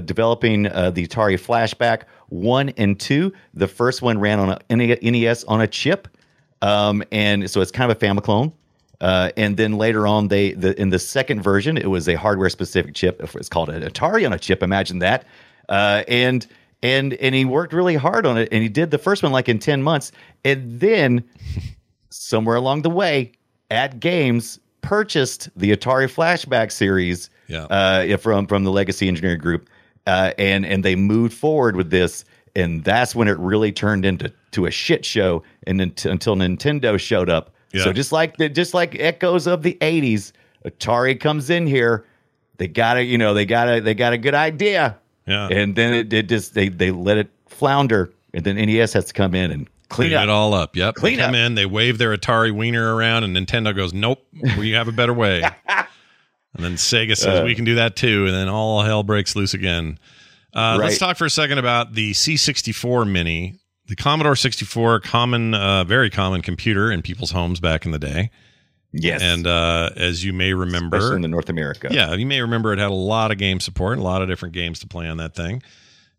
developing the Atari Flashback 1 and 2. The first one ran on a NES on a chip, and so it's kind of a Famiclone. And then later on, in the second version, it was a hardware-specific chip. It's called an Atari on a chip. Imagine that. And he worked really hard on it, and he did the first one like in 10 months. And then somewhere along the way, AtGames purchased the Atari Flashback series from the Legacy Engineering Group, and they moved forward with this, and that's when it really turned into a shit show, and until Nintendo showed up. Yeah. So just like echoes of the 80s, Atari comes in here. They got a good idea, and then they let it flounder, and then NES has to come in and clean it all up. Yep. Clean they come up. In. They wave their Atari wiener around, and Nintendo goes, "Nope, we have a better way." And then Sega says, "We can do that too." And then all hell breaks loose again. Let's talk for a second about the C64 Mini, the Commodore 64, very common computer in people's homes back in the day. Yes, and as you may remember, especially in the North America, you may remember it had a lot of game support, a lot of different games to play on that thing.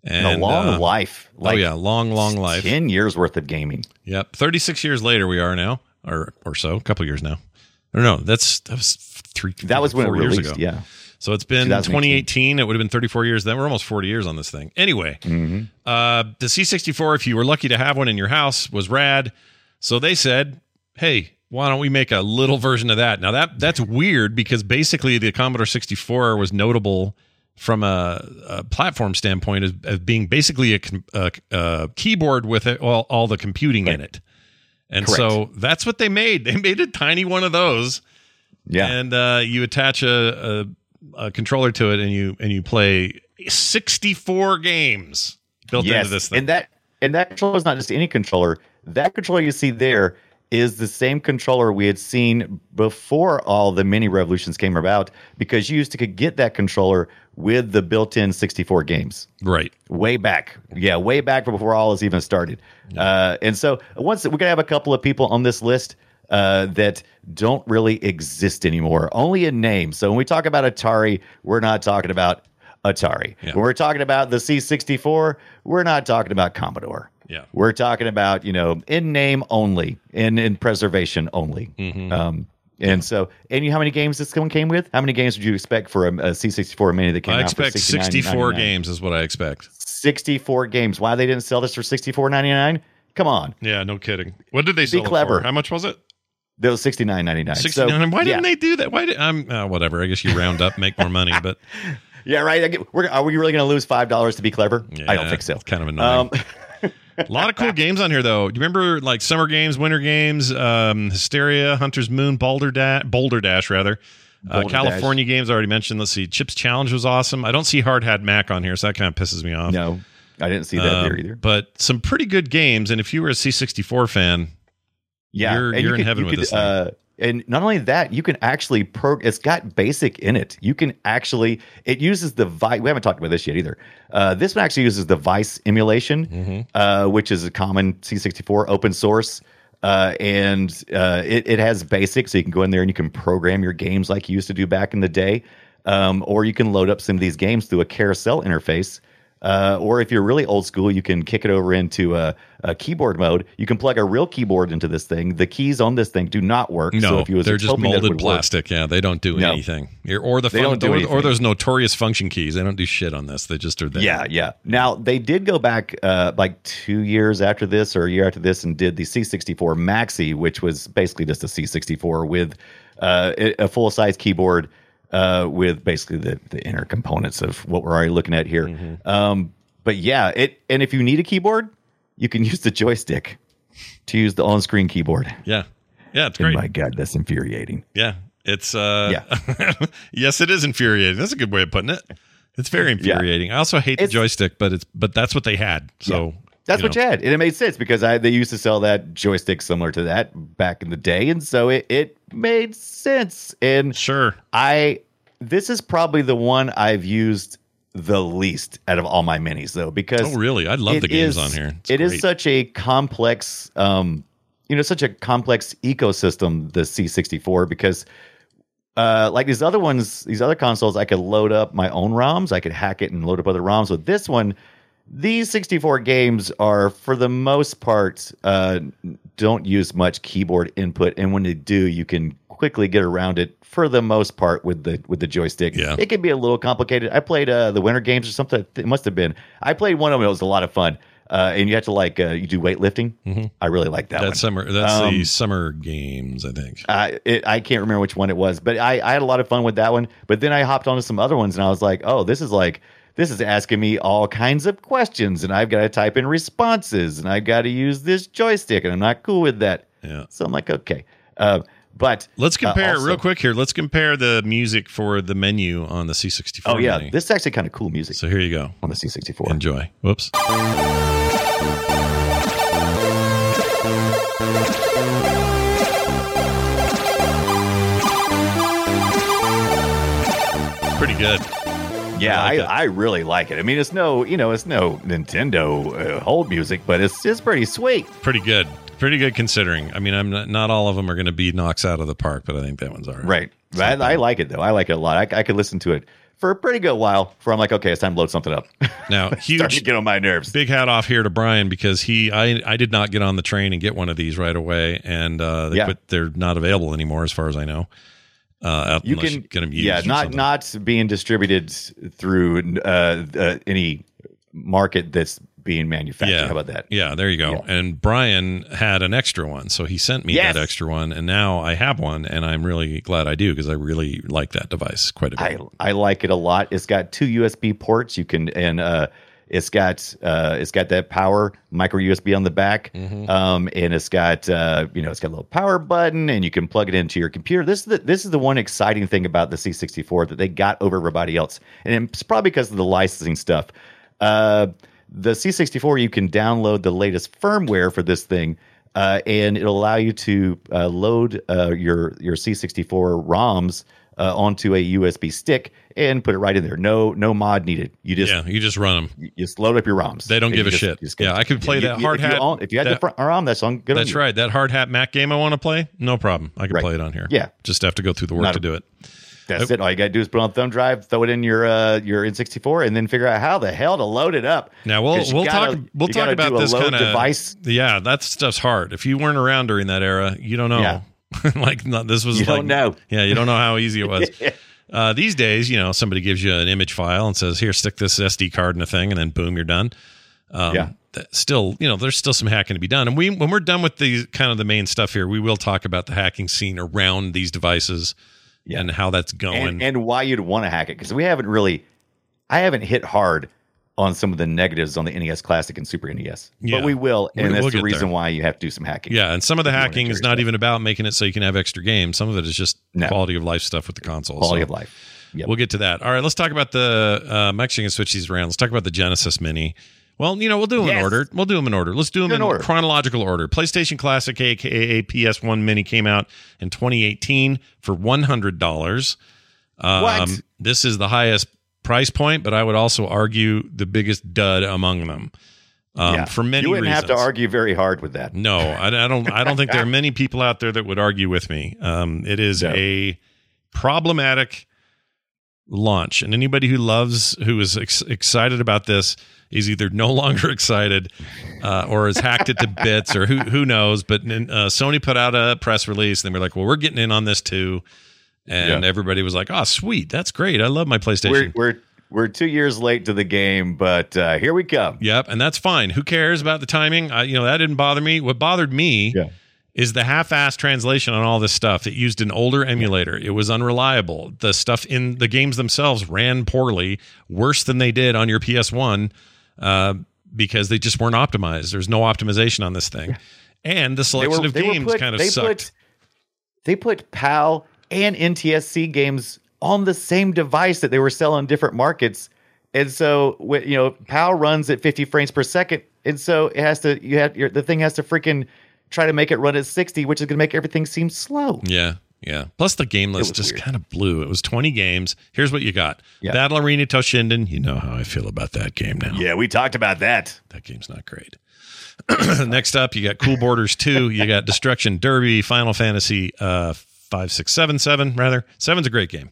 And a long life. Long life. 10 years worth of gaming. Yep. 36 years later we are now. or so, a couple of years now. I don't know. That was four years ago. Yeah. So it's been 2018. It would have been 34 years. Then we're almost 40 years on this thing. Anyway, the C64, if you were lucky to have one in your house, was rad. So they said, hey, why don't we make a little version of that? Now, that's weird because basically the Commodore 64 was notable from a platform standpoint as being basically a keyboard with all the computing in it. And so that's what they made. They made a tiny one of those. Yeah. And you attach a controller to it, and you play 64 games built into this thing. And that controller is not just any controller. That controller you see there is the same controller we had seen before all the mini revolutions came about, because you used to could get that controller with the built-in 64 games. Right. Way back. Yeah, way back before all this even started. Yeah. And so once we're going to have a couple of people on this list that don't really exist anymore, only in name. So when we talk about Atari, we're not talking about Atari. Yeah. When we're talking about the C64, we're not talking about Commodore. Yeah. We're talking about, in name only, in preservation only. Mm-hmm. And how many games this one came with? How many games would you expect for a C64 Mini that came out? I expect 64 games is what I expect. 64 games. Why they didn't sell this for $64.99? Come on. Yeah, no kidding. What did they sell it for? How much was it? That was $69.99. $69. So, why didn't they do that? Why did whatever. I guess you round up, make more money, but yeah, right. Are we really going to lose $5 to be clever? Yeah, I don't think so. It's kind of annoying. A lot of cool games on here, though. Do you remember, like, Summer Games, Winter Games, Hysteria, Hunter's Moon, Boulder Dash, rather. California Dash. Games, I already mentioned. Let's see. Chips Challenge was awesome. I don't see Hard Hat Mac on here, so that kind of pisses me off. No, I didn't see that there either. But some pretty good games, and if you were a C64 fan, you're in heaven with this thing. And not only that, you can actually it's got BASIC in it. You can actually, it uses the VICE. We haven't talked about this yet either. This one actually uses the VICE emulation, which is a common C64 open source. It has BASIC, so you can go in there and you can program your games like you used to do back in the day. Or you can load up some of these games through a carousel interface. Or if you're really old school, you can kick it over into a keyboard mode. You can plug a real keyboard into this thing. The keys on this thing do not work. No, so if you was they're just molded plastic. Work, yeah, they don't do anything. Or those notorious function keys. They don't do shit on this. They just are there. Yeah. Now, they did go back like 2 years after this or a year after this and did the C64 Maxi, which was basically just a C64 with a full-size keyboard. With basically the inner components of what we're already looking at here. Mm-hmm. And if you need a keyboard, you can use the joystick to use the on-screen keyboard. Yeah, it's great. Oh my God, that's infuriating. Yeah, it's yes, it is infuriating. That's a good way of putting it. It's very infuriating. Yeah. I also hate the joystick, but that's what they had. So. Yeah. That's what you had. And it made sense because they used to sell that joystick similar to that back in the day. And so it made sense. And sure, this is probably the one I've used the least out of all my minis, though, because. Oh, really? I love the games on here. It is such a complex, ecosystem, the C64, because like these other consoles, I could load up my own ROMs. I could hack it and load up other ROMs. With this one, these 64 games are, for the most part, don't use much keyboard input, and when they do, you can quickly get around it. For the most part, with the joystick, it can be a little complicated. I played the Winter Games or something. It must have been. I played one of them. It was a lot of fun, and you have to you do weightlifting. Mm-hmm. I really like that. That's the Summer Games, I think. I can't remember which one it was, but I had a lot of fun with that one. But then I hopped onto some other ones, and I was like, oh, this is asking me all kinds of questions, and I've got to type in responses, and I've got to use this joystick, and I'm not cool with that. Yeah. So I'm like, okay. But let's compare real quick here. Let's compare the music for the menu on the C64. Oh, yeah. Menu. This is actually kind of cool music. So here you go. On the C64. Enjoy. Whoops. Pretty good. Yeah, I really like it. I mean, it's no Nintendo hold music, but it's pretty sweet. Pretty good considering. I mean, I'm not all of them are going to be knocks out of the park, but I think that one's all right. Right. I like it though. I like it a lot. I could listen to it for a pretty good while before I'm like, okay, it's time to load something up. Now, huge, to get on my nerves. Big hat off here to Brian, because I did not get on the train and get one of these right away, and they're not available anymore as far as I know. You can get them used. Yeah, not being distributed through any market that's being manufactured. Yeah. How about that? Yeah, there you go. Yeah. And Brian had an extra one, so he sent me that extra one, and now I have one, and I'm really glad I do, because I really like that device quite a bit. I like it a lot. It's got two USB ports. You can, and it's got that power micro USB on the back, and it's got it's got a little power button, and you can plug it into your computer. This is the one exciting thing about the C64 that they got over everybody else, and it's probably because of the licensing stuff. The C64, you can download the latest firmware for this thing, and it'll allow you to load your C64 ROMs onto a USB stick and put it right in there. No mod needed. You just run them. You just load up your ROMs. They don't give a shit. I could play that hard hat. If you had the ROM, that's on. Good. That's right. That hard hat Mac game I want to play, no problem. I can play it on here. Yeah, just have to go through the work to do it. That's it. All you got to do is put it on thumb drive, throw it in your N64, and then figure out how the hell to load it up. Now we'll talk about this kind of device. Yeah, that stuff's hard. If you weren't around during that era, you don't know. Yeah. Don't know. Yeah, you don't know how easy it was. These days, somebody gives you an image file and says, "Here, stick this SD card in a thing," and then boom, you're done. Still, there's still some hacking to be done. And when we're done with the kind of the main stuff here, we will talk about the hacking scene around these devices. Yeah. And how that's going. And why you'd want to hack it. Because I haven't hit hard on some of the negatives on the NES Classic and Super NES. Yeah. But we will. And we'll that's the reason why you have to do some hacking. Yeah. And some of the hacking is not even about making it so you can have extra games. Some of it is just quality of life stuff with the consoles. Quality of life. Yep. We'll get to that. All right. Let's talk about the. I'm actually going to switch these around. Let's talk about the Genesis Mini. Well, we'll do them in order. We'll do them in order. Let's do them in chronological order. PlayStation Classic, aka PS1 Mini, came out in 2018 for $100. What? This is the highest price point, but I would also argue the biggest dud among them. For many reasons. You wouldn't have to argue very hard with that. No, I don't think there are many people out there that would argue with me. It is a problematic launch, and anybody who is excited about this is either no longer excited or has hacked it to bits, or who knows. But Sony put out a press release, and they were like, well, we're getting in on this too. And everybody was like, oh, sweet. That's great. I love my PlayStation. We're 2 years late to the game, but here we come. Yep. And that's fine. Who cares about the timing? That didn't bother me. What bothered me is the half-assed translation on all this stuff. It used an older emulator. It was unreliable. The stuff in the games themselves ran poorly, worse than they did on your PS1, because they just weren't optimized. There's no optimization on this thing. Yeah. And the selection of games kind of sucked. They put PAL and NTSC games on the same device that they were selling in different markets. And so, PAL runs at 50 frames per second. And so it has to, the thing has to freaking try to make it run at 60, which is going to make everything seem slow. Yeah. Yeah. Plus the game list just kind of blew. It was 20 games. Here's what you got. Yeah. Battle Arena Toshinden. You know how I feel about that game now. Yeah, we talked about that. That game's not great. Next up, you got Cool Borders 2. You got Destruction Derby, Final Fantasy 5, 6, 7, 7, rather. 7's a great game.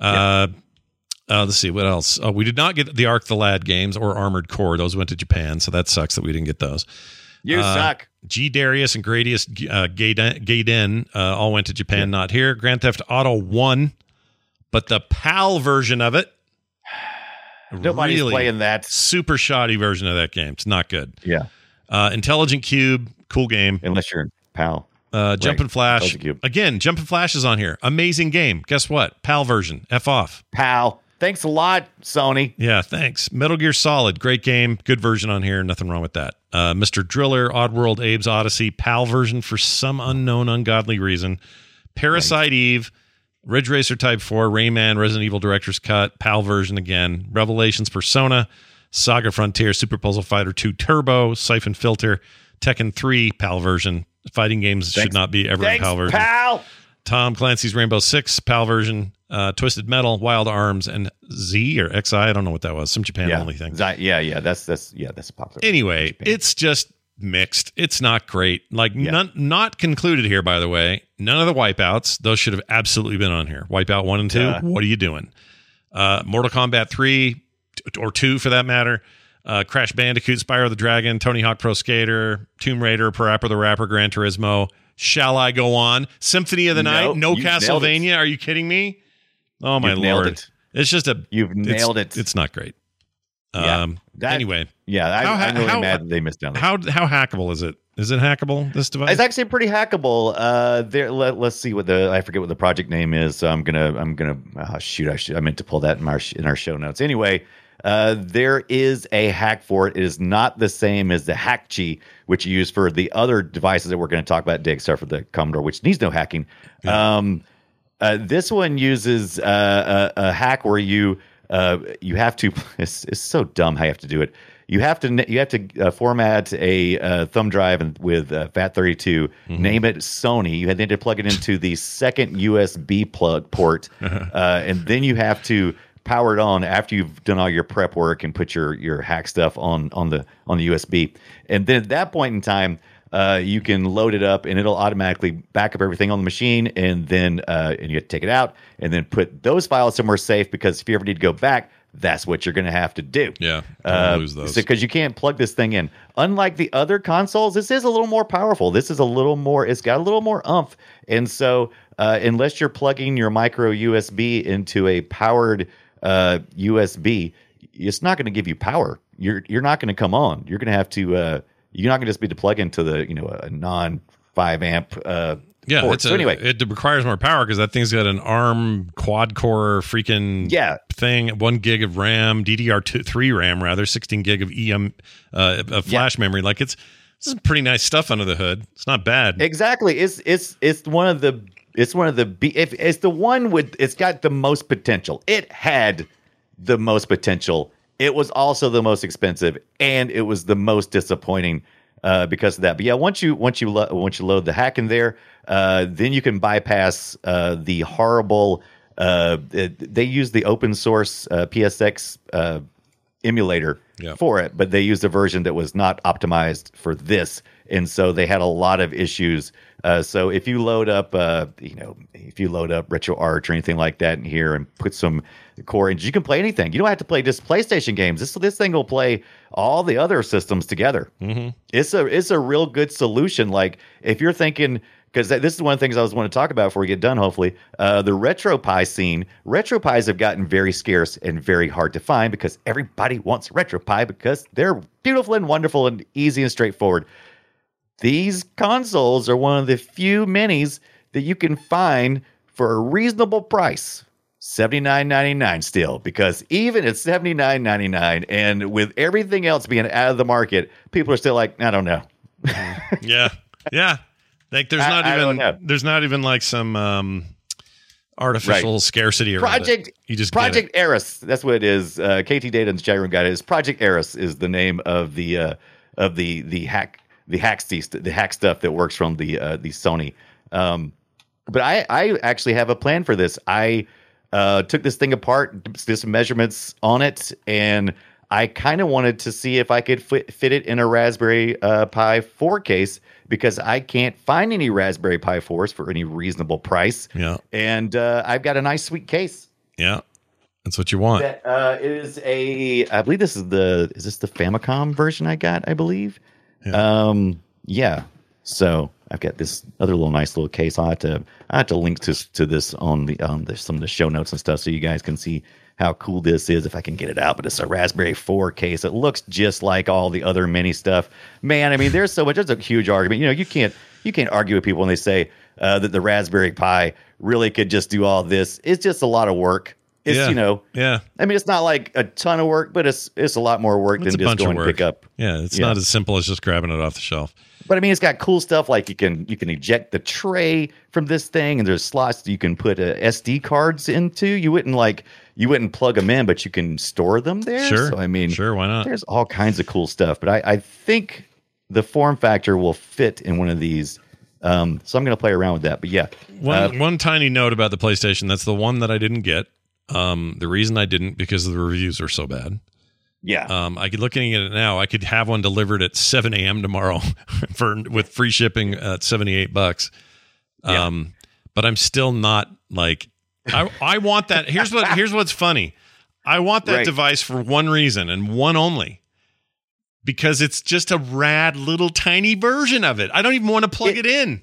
Let's see, what else? Oh, we did not get the Arc the Lad games or Armored Core. Those went to Japan, so that sucks that we didn't get those. You suck. G. Darius and Gradius Gaiden all went to Japan, not here. Grand Theft Auto 1, but the PAL version of it. Nobody's really playing that. Super shoddy version of that game. It's not good. Yeah. Intelligent Cube, cool game. Unless you're PAL. Jump and Flash. Again, Jump and Flash is on here. Amazing game. Guess what? PAL version. F off. PAL. Thanks a lot, Sony. Yeah, thanks. Metal Gear Solid, great game, good version on here, nothing wrong with that. Mr. Driller, Oddworld, Abe's Odyssey, PAL version for some unknown, ungodly reason. Parasite Eve, Ridge Racer Type 4, Rayman, Resident Evil Director's Cut, PAL version again. Revelations, Persona, Saga Frontier, Super Puzzle Fighter 2 Turbo, Siphon Filter, Tekken 3, PAL version. Fighting games should not be ever in PAL version. PAL! Tom Clancy's Rainbow Six, PAL version, Twisted Metal, Wild Arms, and Z or XI. I don't know what that was. Some Japan only thing. That's popular. Anyway, it's just mixed. It's not great. Not concluded here, by the way. None of the Wipeouts. Those should have absolutely been on here. Wipeout 1 and 2. What are you doing? Mortal Kombat 3 or 2 for that matter, Crash Bandicoot, Spyro the Dragon, Tony Hawk Pro Skater, Tomb Raider, Parappa the Rapper, Gran Turismo, Shall I Go On, Symphony of the Night, no Castlevania. Are you kidding me? Oh my Lord. It's just a, you've nailed it. It's not great. Yeah, anyway. Yeah. I'm really mad that they missed out. How hackable is it? Is it hackable, this device? It's actually pretty hackable. Let's see what I forget what the project name is. So I meant to pull that in our show notes. Anyway, there is a hack for it. It is not the same as the HackChi, which you use for the other devices that we're going to talk about, Dig, start for the Commodore, which needs no hacking. Yeah. This one uses a hack where you have to. It's so dumb how you have to do it. You have to format a thumb drive with FAT32, mm-hmm. name it Sony. You had to plug it into the second USB plug port, and then you have to power it on after you've done all your prep work and put your hack stuff on the USB. And then at that point in time, you can load it up and it'll automatically back up everything on the machine, and then and you have to take it out and then put those files somewhere safe, because if you ever need to go back, that's what you're going to have to do. Yeah, don't lose those. Because you can't plug this thing in. Unlike the other consoles, this is a little more powerful. This is a little more, it's got a little more oomph. And so unless you're plugging your micro USB into a powered USB, it's not going to give you power. You're not going to come on. You're going to have to... You're not going to just be to plug into the a non 5 amp port. It's so anyway, it requires more power because that thing's got an ARM quad core freaking thing. 1 gig of RAM, DDR3 RAM rather, 16 gig of EM of flash memory. Like it's some pretty nice stuff under the hood. It's not bad. Exactly. It's got the most potential. It had the most potential. It was also the most expensive, and it was the most disappointing because of that. But yeah, once you load the hack in there, then you can bypass the horrible. They use the open source PSX emulator for it, but they used a version that was not optimized for this, and so they had a lot of issues. So if you load up, RetroArch or anything like that in here and put some core engines, you can play anything. You don't have to play just PlayStation games. This thing will play all the other systems together. Mm-hmm. It's a real good solution. Like if you're thinking, because this is one of the things I was want to talk about before we get done, hopefully, the RetroPie scene. RetroPies have gotten very scarce and very hard to find because everybody wants RetroPie because they're beautiful and wonderful and easy and straightforward. These consoles are one of the few minis that you can find for a reasonable price. $79.99 still, because even at $79.99 and with everything else being out of the market, people are still like, I don't know. Yeah. Like there's not even like some artificial scarcity around it. You just Project Eris. That's what it is. KT Data in the chat room got it. It's Project Eris is the name of the hack. The hack stuff that works from the Sony, but I actually have a plan for this. I took this thing apart, did some measurements on it, and I kind of wanted to see if I could fit it in a Raspberry Pi 4 case, because I can't find any Raspberry Pi 4s for any reasonable price. Yeah, and I've got a nice sweet case. Yeah, that's what you want. That is a. I believe this is the Famicom version I got. I believe. Yeah. So I've got this other little nice little case. I have to link to this on the some of the show notes and stuff, so you guys can see how cool this is if I can get it out. But it's a Raspberry 4 case. It looks just like all the other mini stuff. Man, I mean, there's so much. There's a huge argument. You can't argue with people when they say that the Raspberry Pi really could just do all this. It's just a lot of work. It's I mean, it's not like a ton of work, but it's a lot more work than just going to pick up. Yeah, it's not as simple as just grabbing it off the shelf. But I mean, it's got cool stuff like you can eject the tray from this thing, and there's slots that you can put SD cards into. You wouldn't plug them in, but you can store them there. Sure, so, I mean, sure, why not? There's all kinds of cool stuff, but I think the form factor will fit in one of these. So I'm going to play around with that. But yeah, one tiny note about the PlayStation. That's the one that I didn't get. The reason I didn't, because the reviews are so bad. Yeah. I could looking at it now. I could have one delivered at 7 a.m. tomorrow with free shipping at $78. But I'm still not like I want that. Here's what's funny. I want that device for one reason and one only. Because it's just a rad little tiny version of it. I don't even want to plug it in.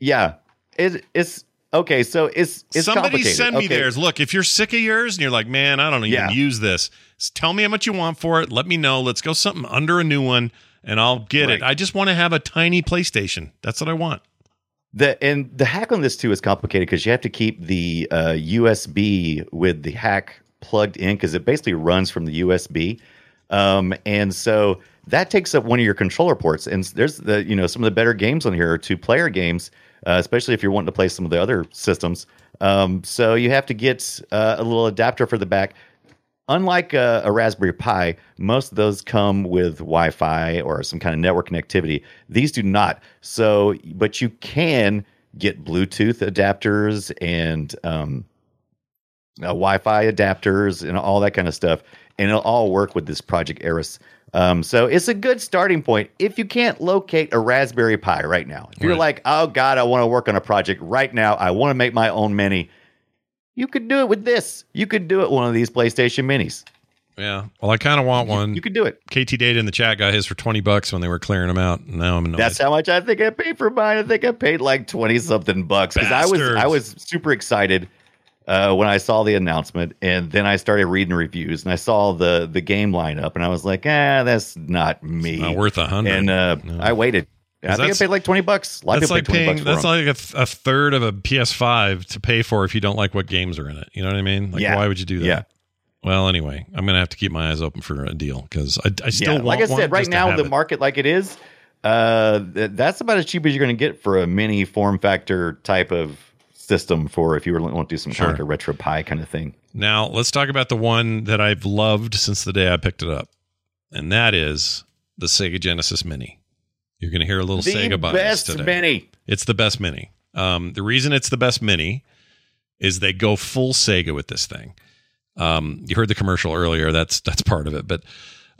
Yeah. It's okay. So it's somebody send me theirs. Look, if you're sick of yours and you're like, man, I don't even use this. Tell me how much you want for it. Let me know. Let's go something under a new one and I'll get it. I just want to have a tiny PlayStation. That's what I want. And the hack on this too is complicated because you have to keep the USB with the hack plugged in because it basically runs from the USB. And so that takes up one of your controller ports. And there's some of the better games on here are 2-player games, especially if you're wanting to play some of the other systems. So you have to get a little adapter for the back. Unlike a Raspberry Pi, most of those come with Wi-Fi or some kind of network connectivity. These do not. So, but you can get Bluetooth adapters and Wi-Fi adapters and all that kind of stuff. And it'll all work with this Project Eris. So it's a good starting point if you can't locate a Raspberry Pi right now. If you're like, oh, God, I want to work on a project right now. I want to make my own mini. You could do it with this. You could do it one of these PlayStation minis. Yeah. Well, I kind of want one. You could do it. KT Data in the chat got his for $20 when they were clearing them out. Now I'm annoyed. That's how much I think I paid for mine. I think I paid like 20-something bucks because I was super excited when I saw the announcement, and then I started reading reviews, and I saw the game lineup, and I was like, that's not me. It's not worth $100. And no. I waited. I think I paid like $20. A lot of people paid $20 for them. That's like a third of a PS5 to pay for if you don't like what games are in it. You know what I mean? Like, why would you do that? Yeah. Well, anyway, I'm going to have to keep my eyes open for a deal because I still want one. Like I said, right now, the market like it is, that's about as cheap as you're going to get for a mini form factor type of system for if you want to do some kind of like a RetroPie kind of thing. Now, let's talk about the one that I've loved since the day I picked it up, and that is the Sega Genesis Mini. You're going to hear a little Sega bias today. The best Mini. It's the best Mini. The reason it's the best Mini is they go full Sega with this thing. You heard the commercial earlier. That's part of it. But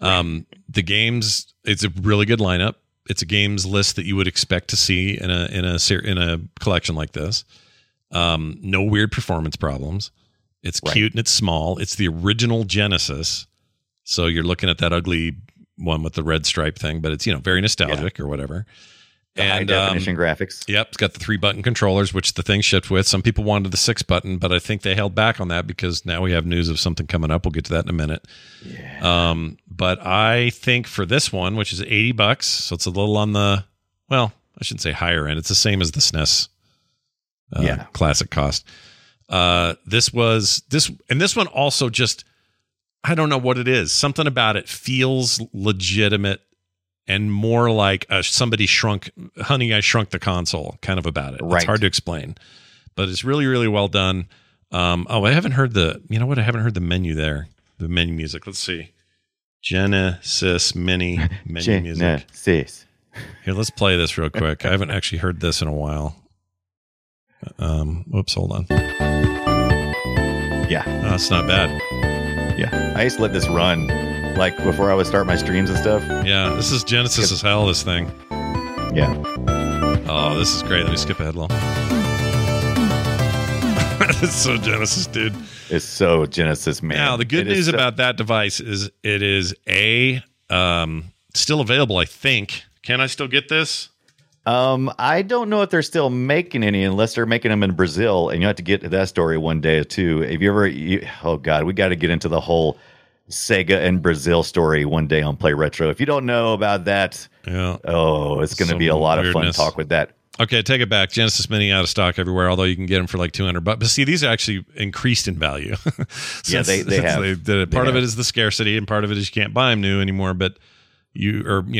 the games, it's a really good lineup. It's a games list that you would expect to see in a collection like this. No weird performance problems. It's cute and it's small. It's the original Genesis. So you're looking at that ugly one with the red stripe thing, but it's, very nostalgic or whatever. And high definition graphics. Yep. It's got the 3-button controllers, which the thing shipped with. Some people wanted the 6-button, but I think they held back on that because now we have news of something coming up. We'll get to that in a minute. Yeah. But I think for this one, which is $80, so it's a little on the, well, I shouldn't say higher end. It's the same as the SNES. Classic cost. This one also just, I don't know what it is. Something about it feels legitimate and more like somebody shrunk, honey, I shrunk the console kind of about it. Right. It's hard to explain, but it's really, really well done. I haven't heard I haven't heard the menu there. The menu music. Let's see. Genesis Mini menu music. Here, let's play this real quick. I haven't actually heard this in a while. Whoops, hold on. Yeah. No, that's not bad. Yeah. I used to let this run like before I would start my streams and stuff. Yeah. This is Genesis as hell, this thing. Yeah. Oh, this is great. Let me skip ahead a little. It's so Genesis, dude. It's so Genesis, man. Now, the good news about that device is it is still available, I think. Can I still get this? I don't know if they're still making any unless they're making them in Brazil, and you have to get to that story one day too. If you ever, oh God, we got to get into the whole Sega and Brazil story one day on Play Retro. If you don't know about that, it's going to be a lot of fun talk with that. Okay, take it back. Genesis Mini out of stock everywhere, although you can get them for like $200. But see, these are actually increased in value. Part of it is the scarcity, and part of it is you can't buy them new anymore, but.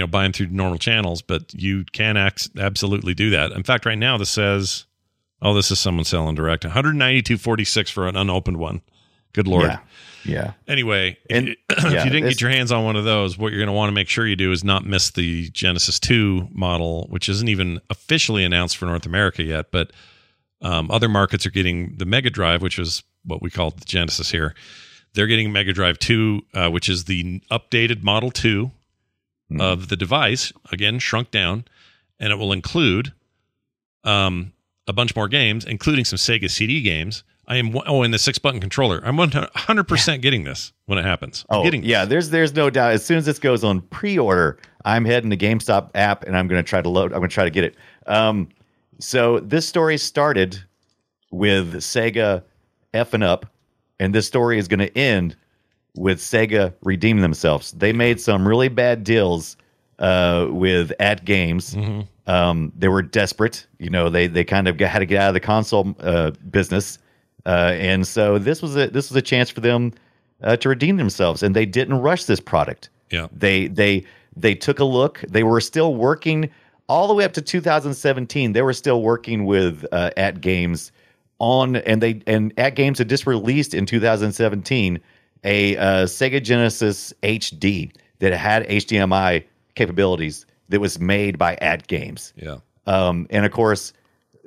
Buying through normal channels, but you can absolutely do that. In fact, right now this says, this is someone selling direct, $192.46 for an unopened one. Good Lord. Yeah. Anyway, if you didn't get your hands on one of those, what you're going to want to make sure you do is not miss the Genesis 2 model, which isn't even officially announced for North America yet, but other markets are getting the Mega Drive, which is what we call the Genesis here. They're getting Mega Drive 2, which is the updated Model 2. Of the device, again, shrunk down, and it will include a bunch more games, including some Sega CD games, and the 6-button controller. I'm 100% getting this when it happens. I'm getting this. There's no doubt. As soon as this goes on pre-order, I'm heading to GameStop app and I'm going to try to load. I'm going to try to get it. So this story started with Sega effing up, and this story is going to end with Sega redeeming themselves. They made some really bad deals with AtGames. Mm-hmm. They were desperate. You know, they kind of had to get out of the console business. And so this was a chance for them to redeem themselves, and they didn't rush this product. Yeah. They took a look. They were still working all the way up to 2017. They were still working with AtGames and AtGames had just released in 2017 a Sega Genesis HD that had HDMI capabilities that was made by AtGames. Yeah. And of course,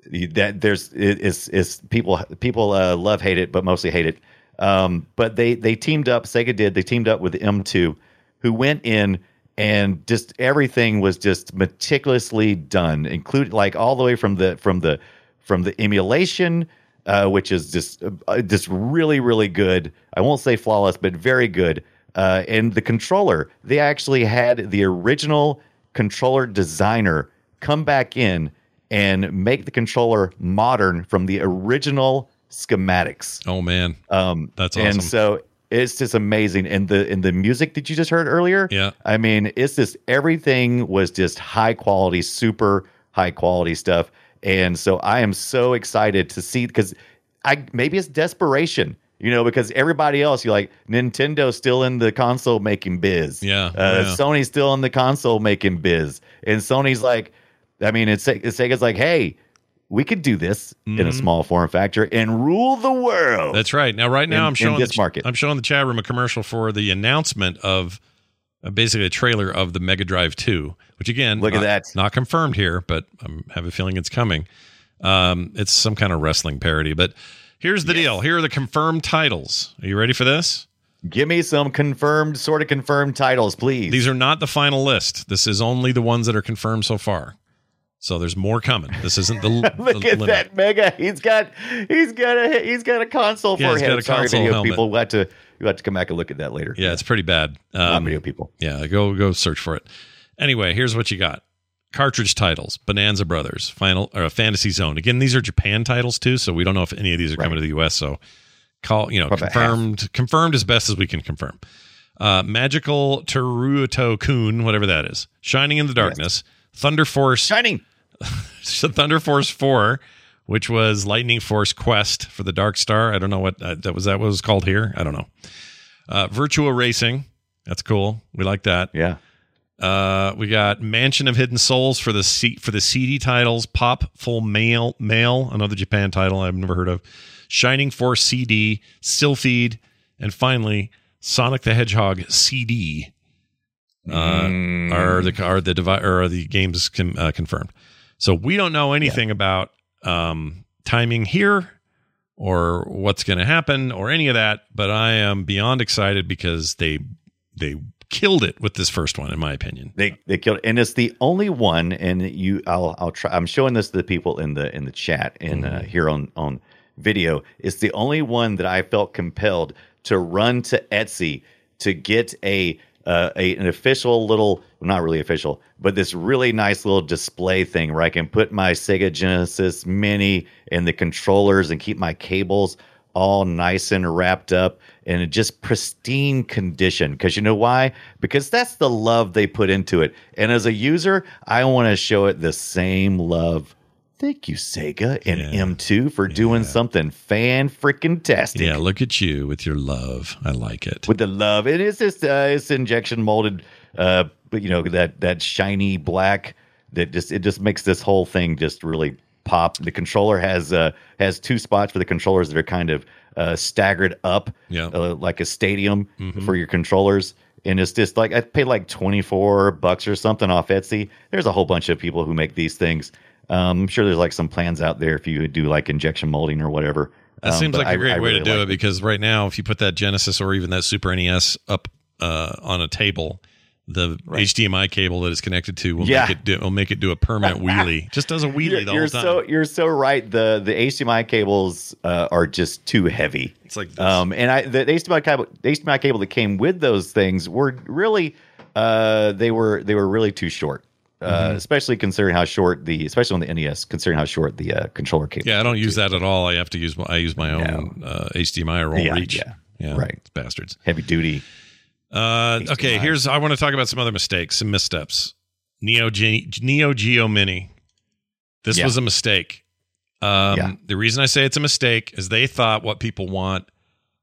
that people love hate it, but mostly hate it. But they teamed up. Sega did. They teamed up with M2, who went in and just everything was just meticulously done, including like all the way from the emulation, which is just really, really good. I won't say flawless, but very good. And the controller, they actually had the original controller designer come back in and make the controller modern from the original schematics. Oh man, that's awesome! And so it's just amazing. And the music that you just heard earlier, yeah, I mean, it's just everything was just high quality, super high quality stuff. And so I am so excited to see, because maybe it's desperation, you know, because everybody else, you're like, Nintendo's still in the console making biz, Sony's still in the console making biz, and Sony's like. I mean, it's Sega's like, hey, we could do this in a small form factor and rule the world. That's right. Now, I'm showing this market. I'm showing the chat room a commercial for the announcement of basically a trailer of the Mega Drive 2, which again, look at that, not confirmed here, but I have a feeling it's coming. It's some kind of wrestling parody, but here's the deal. Here are the confirmed titles. Are you ready for this? Give me some confirmed titles, please. These are not the final list. This is only the ones that are confirmed so far. So there's more coming. This isn't the look at limit. That Mega. He's got a console for him. Sorry, video helmet. People. We'll have to come back and look at that later. Yeah. It's pretty bad. Video people. Yeah, go search for it. Anyway, here's what you got: cartridge titles, Bonanza Brothers, Fantasy Zone. Again, these are Japan titles too, so we don't know if any of these are coming to the U.S. So confirmed as best as we can confirm. Magical Teruto-kun, whatever that is, Shining in the Darkness, Thunder Force Shining. Thunder Force 4, which was Lightning Force Quest for the Dark Star. I don't know what that was called here. I don't know. Virtua Racing. That's cool. We like that. Yeah. We got Mansion of Hidden Souls for the CD titles. Pop Full Mail, another Japan title I've never heard of. Shining Force CD, Sylphied, and finally Sonic the Hedgehog CD. Are the games confirmed? So we don't know anything about timing here or what's going to happen or any of that. But I am beyond excited because they killed it with this first one, in my opinion. They killed it, and it's the only one. And I'll try. I'm showing this to the people in the chat and here on video. It's the only one that I felt compelled to run to Etsy to get an official little, not really official, but this really nice little display thing where I can put my Sega Genesis Mini and the controllers and keep my cables all nice and wrapped up in just pristine condition. Because you know why? Because that's the love they put into it. And as a user, I want to show it the same love. Thank you, Sega and M2, for doing something fan-freaking-tastic. Yeah, look at you with your love. I like it. With the love. It is just it's injection-molded, but, you know, that shiny black that just makes this whole thing just really pop. The controller has two spots for the controllers that are kind of staggered up, like a stadium for your controllers. And it's just like, I paid like $24 or something off Etsy. There's a whole bunch of people who make these things. I'm sure there's like some plans out there if you do like injection molding or whatever. That seems like a great way to do it, because right now, if you put that Genesis or even that Super NES up on a table, the HDMI cable that it's connected to will make it do a permanent wheelie. Just does a wheelie the whole time. You're so right. The HDMI cables are just too heavy. It's like this. The HDMI cable that came with those things were really they were really too short. Especially considering how short especially on the NES, considering how short the controller cable. Yeah, I don't use that at all. I have to use my own HDMI or won't reach. Yeah, right. It's bastards. Heavy duty. Okay, I want to talk about some other mistakes, some missteps. Neo Geo Mini. This was a mistake. The reason I say it's a mistake is they thought what people want.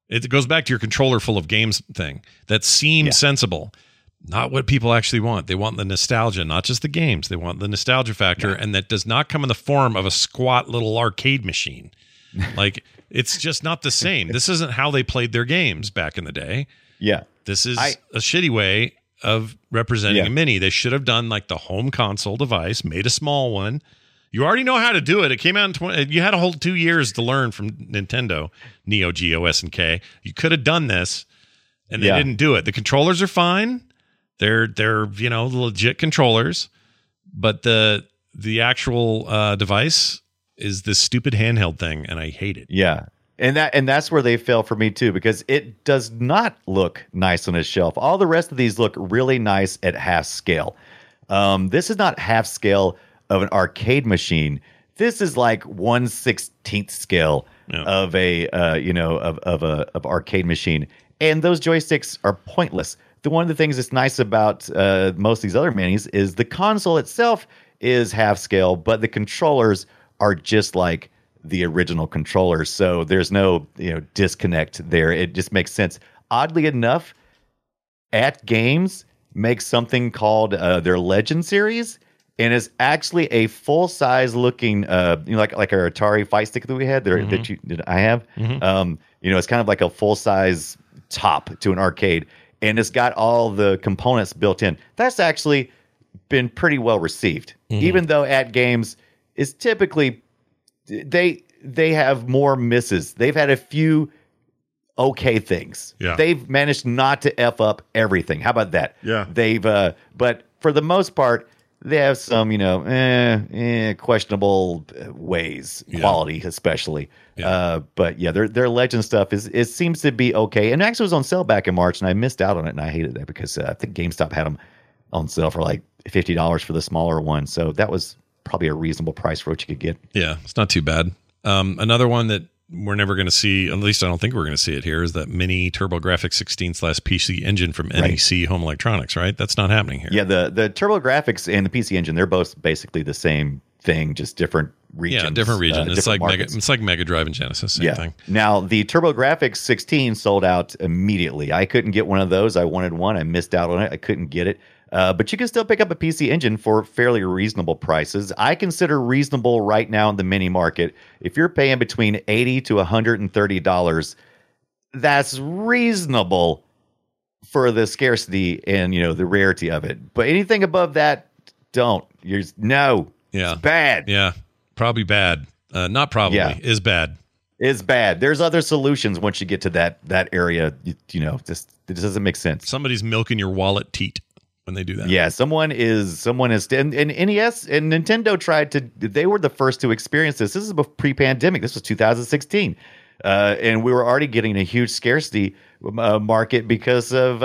It goes back to your controller full of games thing. That seemed sensible. Not what people actually want. They want the nostalgia, not just the games. They want the nostalgia factor, and that does not come in the form of a squat little arcade machine. Like, it's just not the same. This isn't how they played their games back in the day. Yeah. This is a shitty way of representing a mini. They should have done like the home console device, made a small one. You already know how to do it. It came out in you had a whole 2 years to learn from Nintendo, Neo Geo, SNK. You could have done this, and they didn't do it. The controllers are fine. They're legit controllers, but the actual device is this stupid handheld thing, and I hate it. Yeah. And that's where they fail for me, too, because it does not look nice on a shelf. All the rest of these look really nice at half scale. This is not half scale of an arcade machine. This is like 1/16 scale of a of arcade machine. And those joysticks are pointless. One of the things that's nice about most of these other minis is the console itself is half scale, but the controllers are just like the original controller, so there's no disconnect there. It just makes sense. Oddly enough, AtGames makes something called their Legend series, and it's actually a full size looking like our Atari VICE stick that we had there that I have. Mm-hmm. It's kind of like a full size top to an arcade, and it's got all the components built in. That's actually been pretty well received, even though AtGames is typically. They have more misses. They've had a few okay things. Yeah. They've managed not to F up everything. How about that? Yeah. They've but for the most part, they have some questionable ways, quality especially. Yeah. But their Legend stuff it seems to be okay. And actually, it was on sale back in March, and I missed out on it, and I hated that because I think GameStop had them on sale for like $50 for the smaller one. So that was probably a reasonable price for what you could get. Yeah, it's not too bad. Another one that we're never going to see, at least I don't think we're going to see it here, is that mini TurboGrafx-16 / PC Engine from NEC Home Electronics, right? That's not happening here. Yeah, the TurboGrafx and the PC Engine, they're both basically the same thing, just different regions. Yeah, different region. It's different like Mega Drive and Genesis, same thing. Now, the TurboGrafx-16 sold out immediately. I couldn't get one of those. I wanted one. I missed out on it. I couldn't get it. But you can still pick up a PC Engine for fairly reasonable prices. I consider reasonable right now in the mini market. If you're paying between $80 to $130, that's reasonable for the scarcity and the rarity of it. But anything above that, don't. It's bad. Yeah, probably bad. Not probably. Yeah. Is bad. Is bad. There's other solutions once you get to that area. It doesn't make sense. Somebody's milking your wallet teat when they do that. Yeah, someone is and NES and Nintendo they were the first to experience this. This is pre-pandemic. This was 2016. And we were already getting a huge scarcity market because of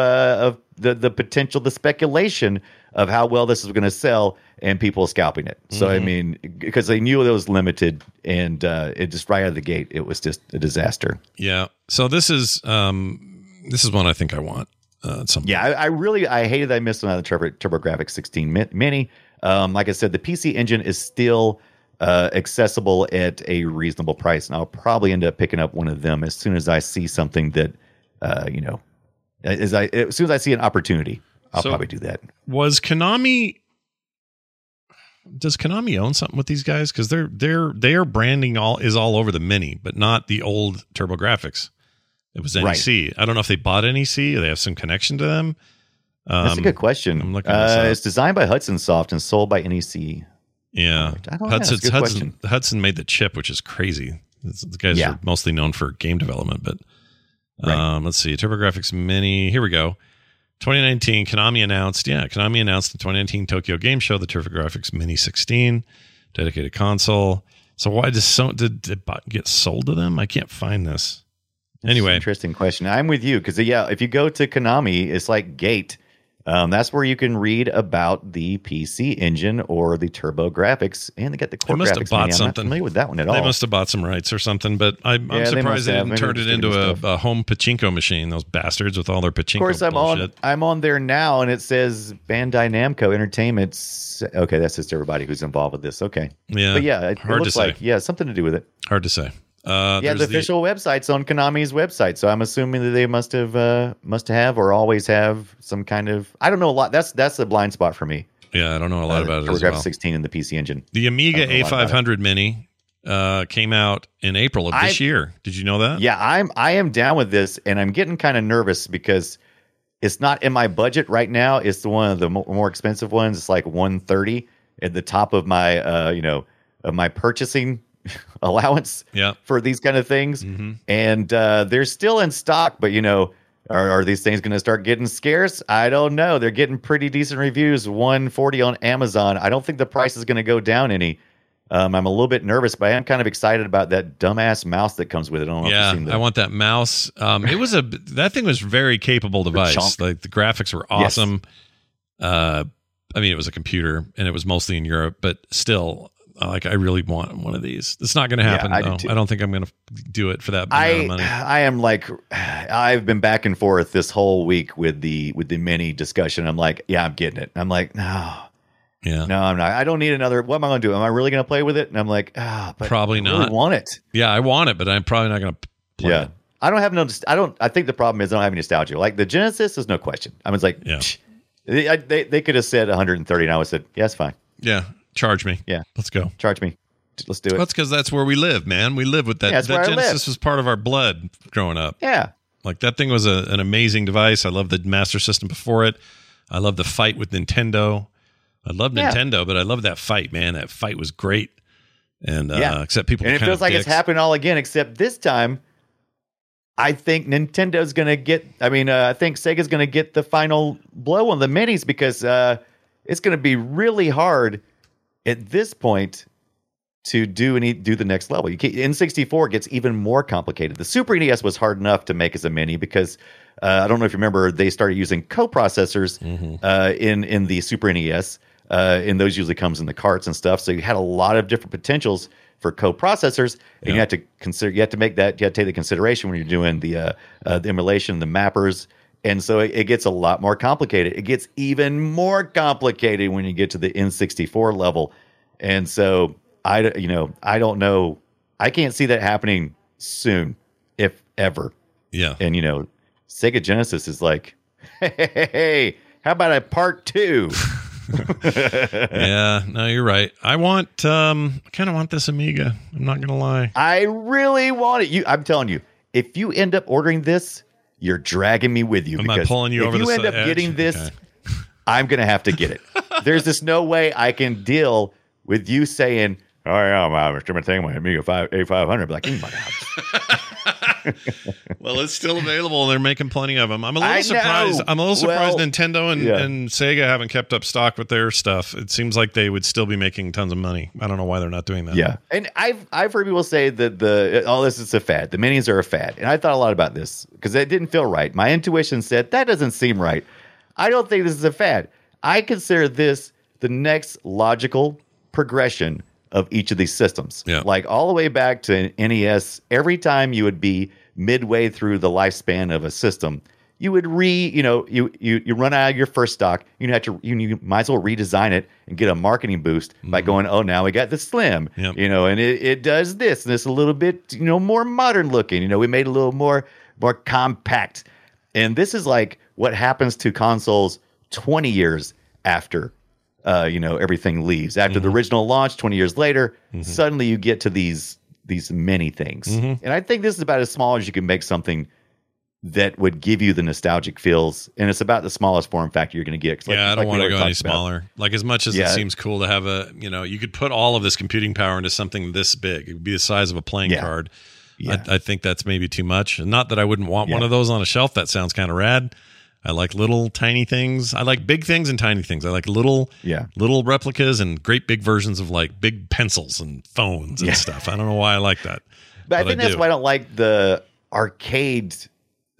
the potential, the speculation of how well this is going to sell and people scalping it. So, because they knew it was limited and it just right out of the gate, it was just a disaster. Yeah. So this is one I think I want. I hated that I missed another TurboGrafx-16 Mini. Like I said, the PC Engine is still accessible at a reasonable price, and I'll probably end up picking up one of them as soon as I see something that, as soon as I see an opportunity, I'll probably do that. Does Konami own something with these guys? Because their branding is all over the Mini, but not the old TurboGrafx. It was NEC. Right. I don't know if they bought NEC or they have some connection to them. That's a good question. I'm looking it's designed by Hudson Soft and sold by NEC. Yeah. I don't know. Hudson made the chip, which is crazy. The guys are mostly known for game development, but let's see. TurboGrafx Mini. Here we go. 2019, Konami announced the 2019 Tokyo Game Show, the TurboGrafx Mini 16, dedicated console. So why did it get sold to them? I can't find this. Anyway. Interesting question. I'm with you because, yeah, if you go to Konami, it's like Gate. That's where you can read about the PC Engine or the TurboGrafx, and they got the Core Graphics. I'm not familiar with that one at all. They must have bought some rights or something, but I'm surprised they didn't turn it into a home pachinko machine. Those bastards with all their pachinko. Of course, I'm on there now, and it says Bandai Namco Entertainment's. Okay, that's just everybody who's involved with this. Okay, yeah, but yeah, it looks like something to do with it. Hard to say. Yeah, the official website's on Konami's website, so I'm assuming that they must have or always have some kind of. I don't know a lot. That's a blind spot for me. Yeah, I don't know a lot about it as well. TurboGrafx 16 and the PC Engine. The Amiga A500 Mini came out in April of this year. Did you know that? Yeah, I am down with this, and I'm getting kind of nervous because it's not in my budget right now. It's one of the more expensive ones. It's like $130 at the top of my my purchasing allowance for these kind of things, and they're still in stock, but are these things going to start getting scarce? I don't know. They're getting pretty decent reviews, $140 on Amazon. I don't think the price is going to go down any. I'm a little bit nervous, but I am kind of excited about that dumbass mouse that comes with it. I want that mouse. It was that thing was a very capable device. Like the graphics were awesome. Yes. It was a computer and it was mostly in Europe, but still, like, I really want one of these. It's not going to happen, though. I don't think I'm going to do it for that amount of money. I've been back and forth this whole week with the mini discussion. I'm like, yeah, I'm getting it. I'm like, no. Yeah. No, I'm not. I don't need another. What am I going to do? Am I really going to play with it? And I'm like, but probably not. I really want it. Yeah, I want it, but I'm probably not going to play it. I think the problem is I don't have any nostalgia. Like, the Genesis is no question. I was like, they could have said 130, and I would have said, yeah, it's fine. Yeah. Charge me. Yeah. Let's go. Charge me. Let's do it. That's because that's where we live, man. We live with that. Yeah, that Genesis was part of our blood growing up. Yeah. Like, that thing was an amazing device. I love the Master System before it. I love the fight with Nintendo. I love Nintendo, but I love that fight, man. That fight was great. And except people. And it feels like it's happening all again, except this time, I think Nintendo's going to get. I think Sega's going to get the final blow on the minis because it's going to be really hard at this point to do the next level. N64 gets even more complicated. The Super NES was hard enough to make as a mini because I don't know if you remember, they started using co-processors in the Super NES, and those usually comes in the carts and stuff. So you had a lot of different potentials for co-processors, and you have to consider. You have to take the consideration when you're doing the emulation, the mappers. And so it gets a lot more complicated. It gets even more complicated when you get to the N64 level. And so I don't know. I can't see that happening soon, if ever. Yeah. And Sega Genesis is like, hey, how about a part two? Yeah, no, you're right. I want. I kind of want this Amiga. I'm not gonna lie. I really want it. I'm telling you, if you end up ordering this, you're dragging me with you. I'm not pulling you over the edge. If you end up getting this, I'm going to have to get it. There's just no way I can deal with you saying, oh, yeah, I'm streaming thing with Amiga A500. Like, my God. Well, it's still available. They're making plenty of them. I'm a little surprised Nintendo and Sega haven't kept up stock with their stuff. It seems like they would still be making tons of money. I don't know why they're not doing that. Yeah. And I've heard people say that this is a fad. The minis are a fad. And I thought a lot about this because it didn't feel right. My intuition said that doesn't seem right. I don't think this is a fad. I consider this the next logical progression of each of these systems. Yeah. Like, all the way back to NES, every time you would be midway through the lifespan of a system, you would you run out of your first stock. You might as well redesign it and get a marketing boost by going, oh, now we got the Slim, and it does this, and it's a little bit, more modern looking, we made a little more compact. And this is like what happens to consoles 20 years after everything leaves. After the original launch, 20 years later, suddenly you get to these many things. And I think this is about as small as you can make something that would give you the nostalgic feels. And it's about the smallest form factor you're going to get. I don't want to go any smaller. Like, as much as it seems cool to have you could put all of this computing power into something this big. It would be the size of a playing card. Yeah. I think that's maybe too much. And not that I wouldn't want one of those on a shelf. That sounds kind of rad. I like little tiny things. I like big things and tiny things. I like little replicas and great big versions of like big pencils and phones and stuff. I don't know why I like that. But I think that's why I don't like the arcade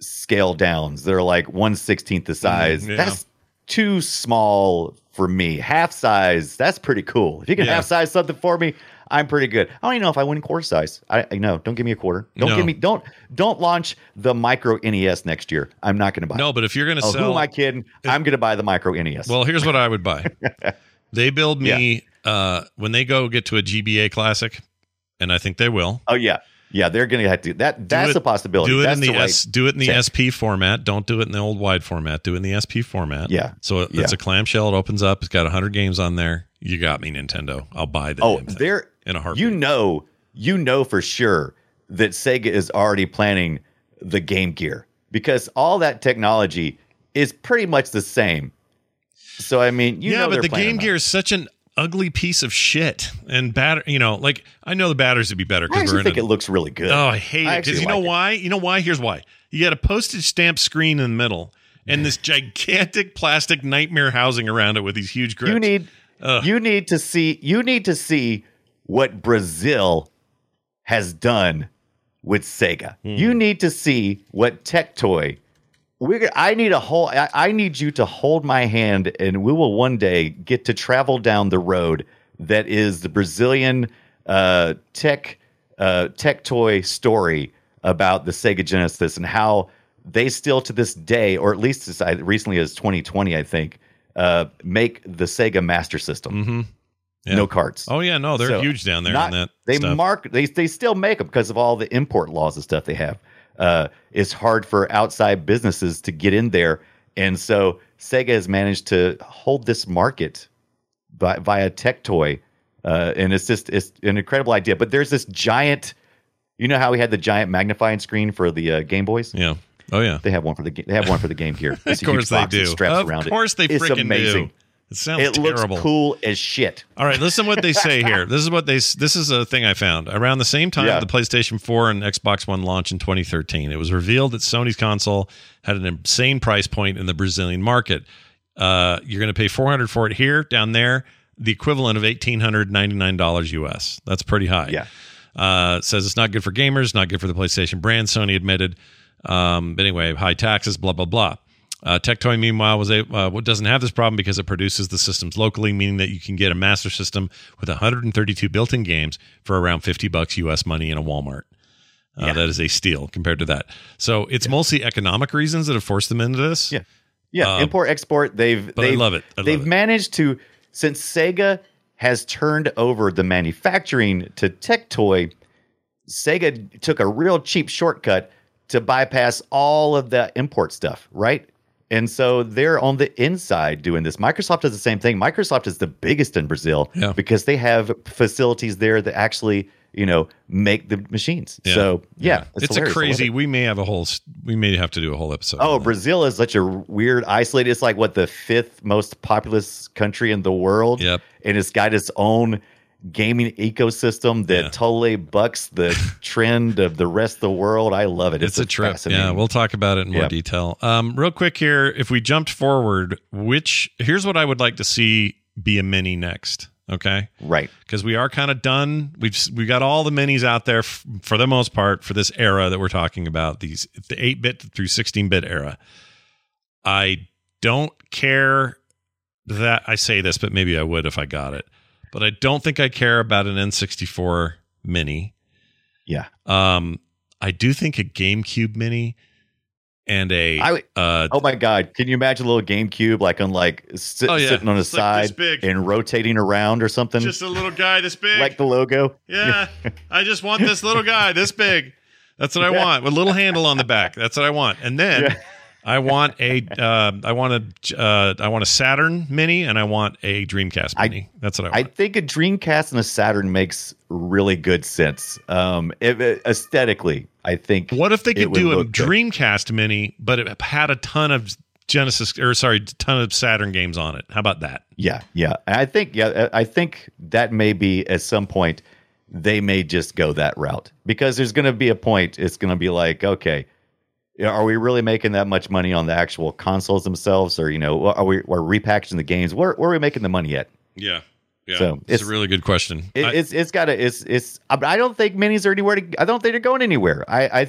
scale downs. They're like 1/16 the size. Yeah. That's too small for me. Half size, that's pretty cool. If you can half size something for me, I'm pretty good. I don't even know if I win quarter size. I know. Don't give me a quarter. Don't launch the micro NES next year. I'm not going to buy it. No, but if you're going to sell, who am I kidding? I'm going to buy the micro NES. Well, here's what I would buy. They build me when they go get to a GBA Classic, and I think they will. Oh yeah, yeah. They're going to have to do that. That's a possibility. Do it in the SP format. Don't do it in the old wide format. Do it in the SP format. Yeah. So it's a clamshell. It opens up. It's got 100 games on there. You got me, Nintendo. I'll buy that. Oh, they're in a heartbeat. You know for sure that Sega is already planning the Game Gear because all that technology is pretty much the same. So I mean, but the Game Gear is such an ugly piece of shit, and battery. You know, like I know the batteries would be better. I actually think it looks really good. Oh, I hate it because why? You know why? Here's why: you got a postage stamp screen in the middle, and this gigantic plastic nightmare housing around it with these huge grips. You need to see what Brazil has done with Sega. You need to see what Tech Toy. I need you to hold my hand, and we will one day get to travel down the road that is the Brazilian Tech Toy story about the Sega Genesis and how they still to this day, or at least as recently as 2020, I think, make the Sega Master System. Mm-hmm. Yeah. No carts. Oh yeah, no, they're huge down there. They still make them because of all the import laws and stuff they have. It's hard for outside businesses to get in there, and so Sega has managed to hold this market via Tech Toy, and it's an incredible idea. But there's this giant, you know how we had the giant magnifying screen for the Game Boys? Yeah. Oh yeah. They have one for the Game Gear. Of course they do. Of course they freaking do. It sounds terrible. It looks cool as shit. All right, listen to what they say here. This is a thing I found. Around the same time the PlayStation 4 and Xbox One launch in 2013, it was revealed that Sony's console had an insane price point in the Brazilian market. You're going to pay $400 for it here, down there, the equivalent of $1,899 US. That's pretty high. Yeah. It says it's not good for gamers, not good for the PlayStation brand, Sony admitted. But anyway, high taxes, blah, blah, blah. Tech Toy, meanwhile, doesn't have this problem because it produces the systems locally, meaning that you can get a master system with 132 built-in games for around $50 US money in a Walmart. That is a steal compared to that. So it's mostly economic reasons that have forced them into this. Yeah, yeah. Import, export. I love it. They've managed to, since Sega has turned over the manufacturing to Tech Toy, Sega took a real cheap shortcut to bypass all of the import stuff, right? And so they're on the inside doing this. Microsoft does the same thing. Microsoft is the biggest in Brazil because they have facilities there that actually, make the machines. Yeah. So it's a crazy. We may have to do a whole episode. Oh, Brazil is such a weird, isolated. It's like the fifth most populous country in the world. Yep. And it's got its own gaming ecosystem that totally bucks the trend of the rest of the world. I love it. It's a trip. Yeah, we'll talk about it in more detail. Real quick here, if we jumped forward, here's what I would like to see be a mini next. Okay, right? Because we are kind of done. We've got all the minis out there for the most part for this era that we're talking about, the 8-bit through 16-bit era. I don't care that I say this, but maybe I would if I got it. But I don't think I care about an N64 Mini. Yeah. I do think a GameCube Mini and oh my God. Can you imagine a little GameCube sitting on a side and rotating around or something? Just a little guy this big. Like the logo. Yeah. I just want this little guy this big. That's what I want. With a little handle on the back. That's what I want. And then I want a Saturn Mini, and I want a Dreamcast Mini. That's what I want. I think a Dreamcast and a Saturn makes really good sense. Aesthetically, I think. What if they could do a Dreamcast Mini, but it had a ton of Saturn games on it? How about that? Yeah, yeah. I think that may be at some point they may just go that route because there's going to be a point. It's going to be like, okay, are we really making that much money on the actual consoles themselves? Or, you know, are we repackaging the games? Where are we making the money at? Yeah. Yeah, so it's a really good question. I don't think minis are anywhere. I don't think they're going anywhere. I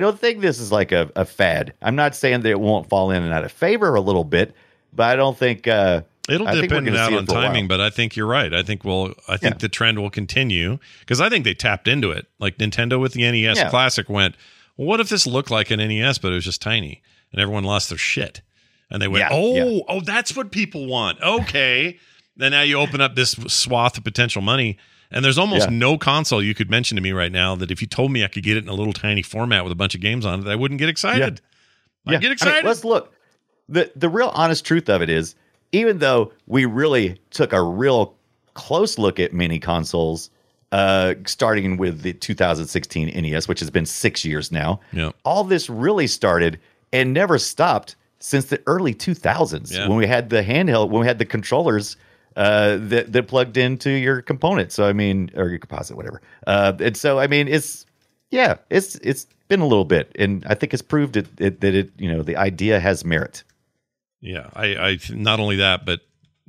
don't think this is like a fad. I'm not saying that it won't fall in and out of favor a little bit, but I don't think it'll depend out on timing. But I think you're right. I think the trend will continue because I think they tapped into it. Like Nintendo with the NES Classic went, well, what if this looked like an NES but it was just tiny and everyone lost their shit and they went, oh, that's what people want. Okay. Then now you open up this swath of potential money, and there's almost no console you could mention to me right now that if you told me I could get it in a little tiny format with a bunch of games on it, I wouldn't get excited. Yeah. I'd get excited. I mean, let's look. The real honest truth of it is, even though we really took a real close look at mini consoles, starting with the 2016 NES, which has been 6 years now, all this really started and never stopped since the early 2000s when we had the handheld, when we had the controllers that plugged into your component. So I mean, or your composite, whatever. And so I mean, it's been a little bit, and I think it's proved that you know, the idea has merit. Yeah, I not only that, but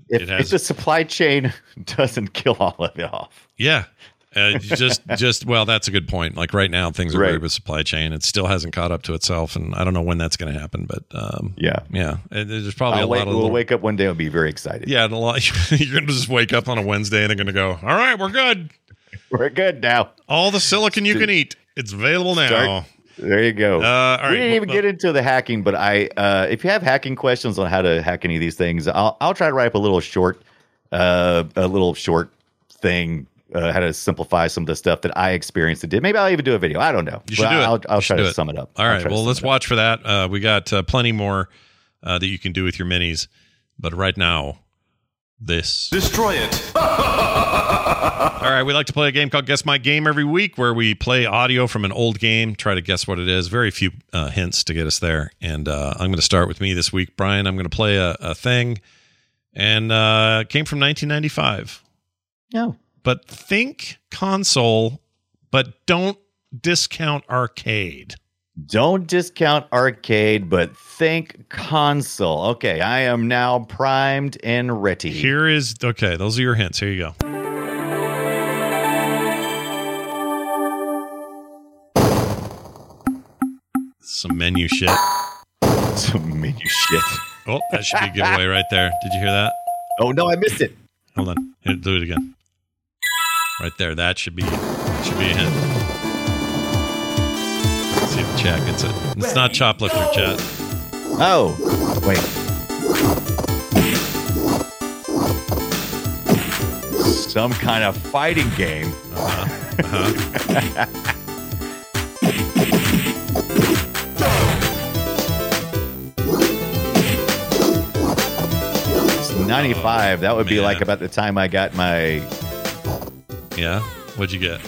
if the supply chain doesn't kill all of it off. Yeah, well, that's a good point. Like right now, things are weird with supply chain. It still hasn't caught up to itself, and I don't know when that's going to happen. But there's probably We'll wake up one day and be very excited. Yeah, you're going to just wake up on a Wednesday and they're going to go, all right, we're good. We're good now. All the silicon you can eat, it's available now. There you go. All right. We didn't even get into the hacking, but I if you have hacking questions on how to hack any of these things, I'll try to write up a little short thing. How to simplify some of the stuff that I experienced and did. Maybe I'll even do a video. I don't know. You should do it. I'll try to sum it up. All right. Well, let's watch for that. We got plenty more that you can do with your minis. But right now, this. Destroy it. All right. We like to play a game called Guess My Game every week, where we play audio from an old game, try to guess what it is. Very few hints to get us there. And I'm going to start with me this week. Brian, I'm going to play a thing. And it came from 1995. No. But think console, but don't discount arcade. Don't discount arcade, but think console. Okay, I am now primed and ready. Here is... Okay, those are your hints. Here you go. Some menu shit. Some menu shit. Oh, that should be a giveaway right there. Did you hear that? Oh, no, I missed it. Hold on. Here, do it again. Right there, that should be a hint. Let's see if the chat gets it. It's not chop liquor, chat. Oh, wait. Some kind of fighting game. It's 95. That would be like about the time I got my. Yeah? What'd you get?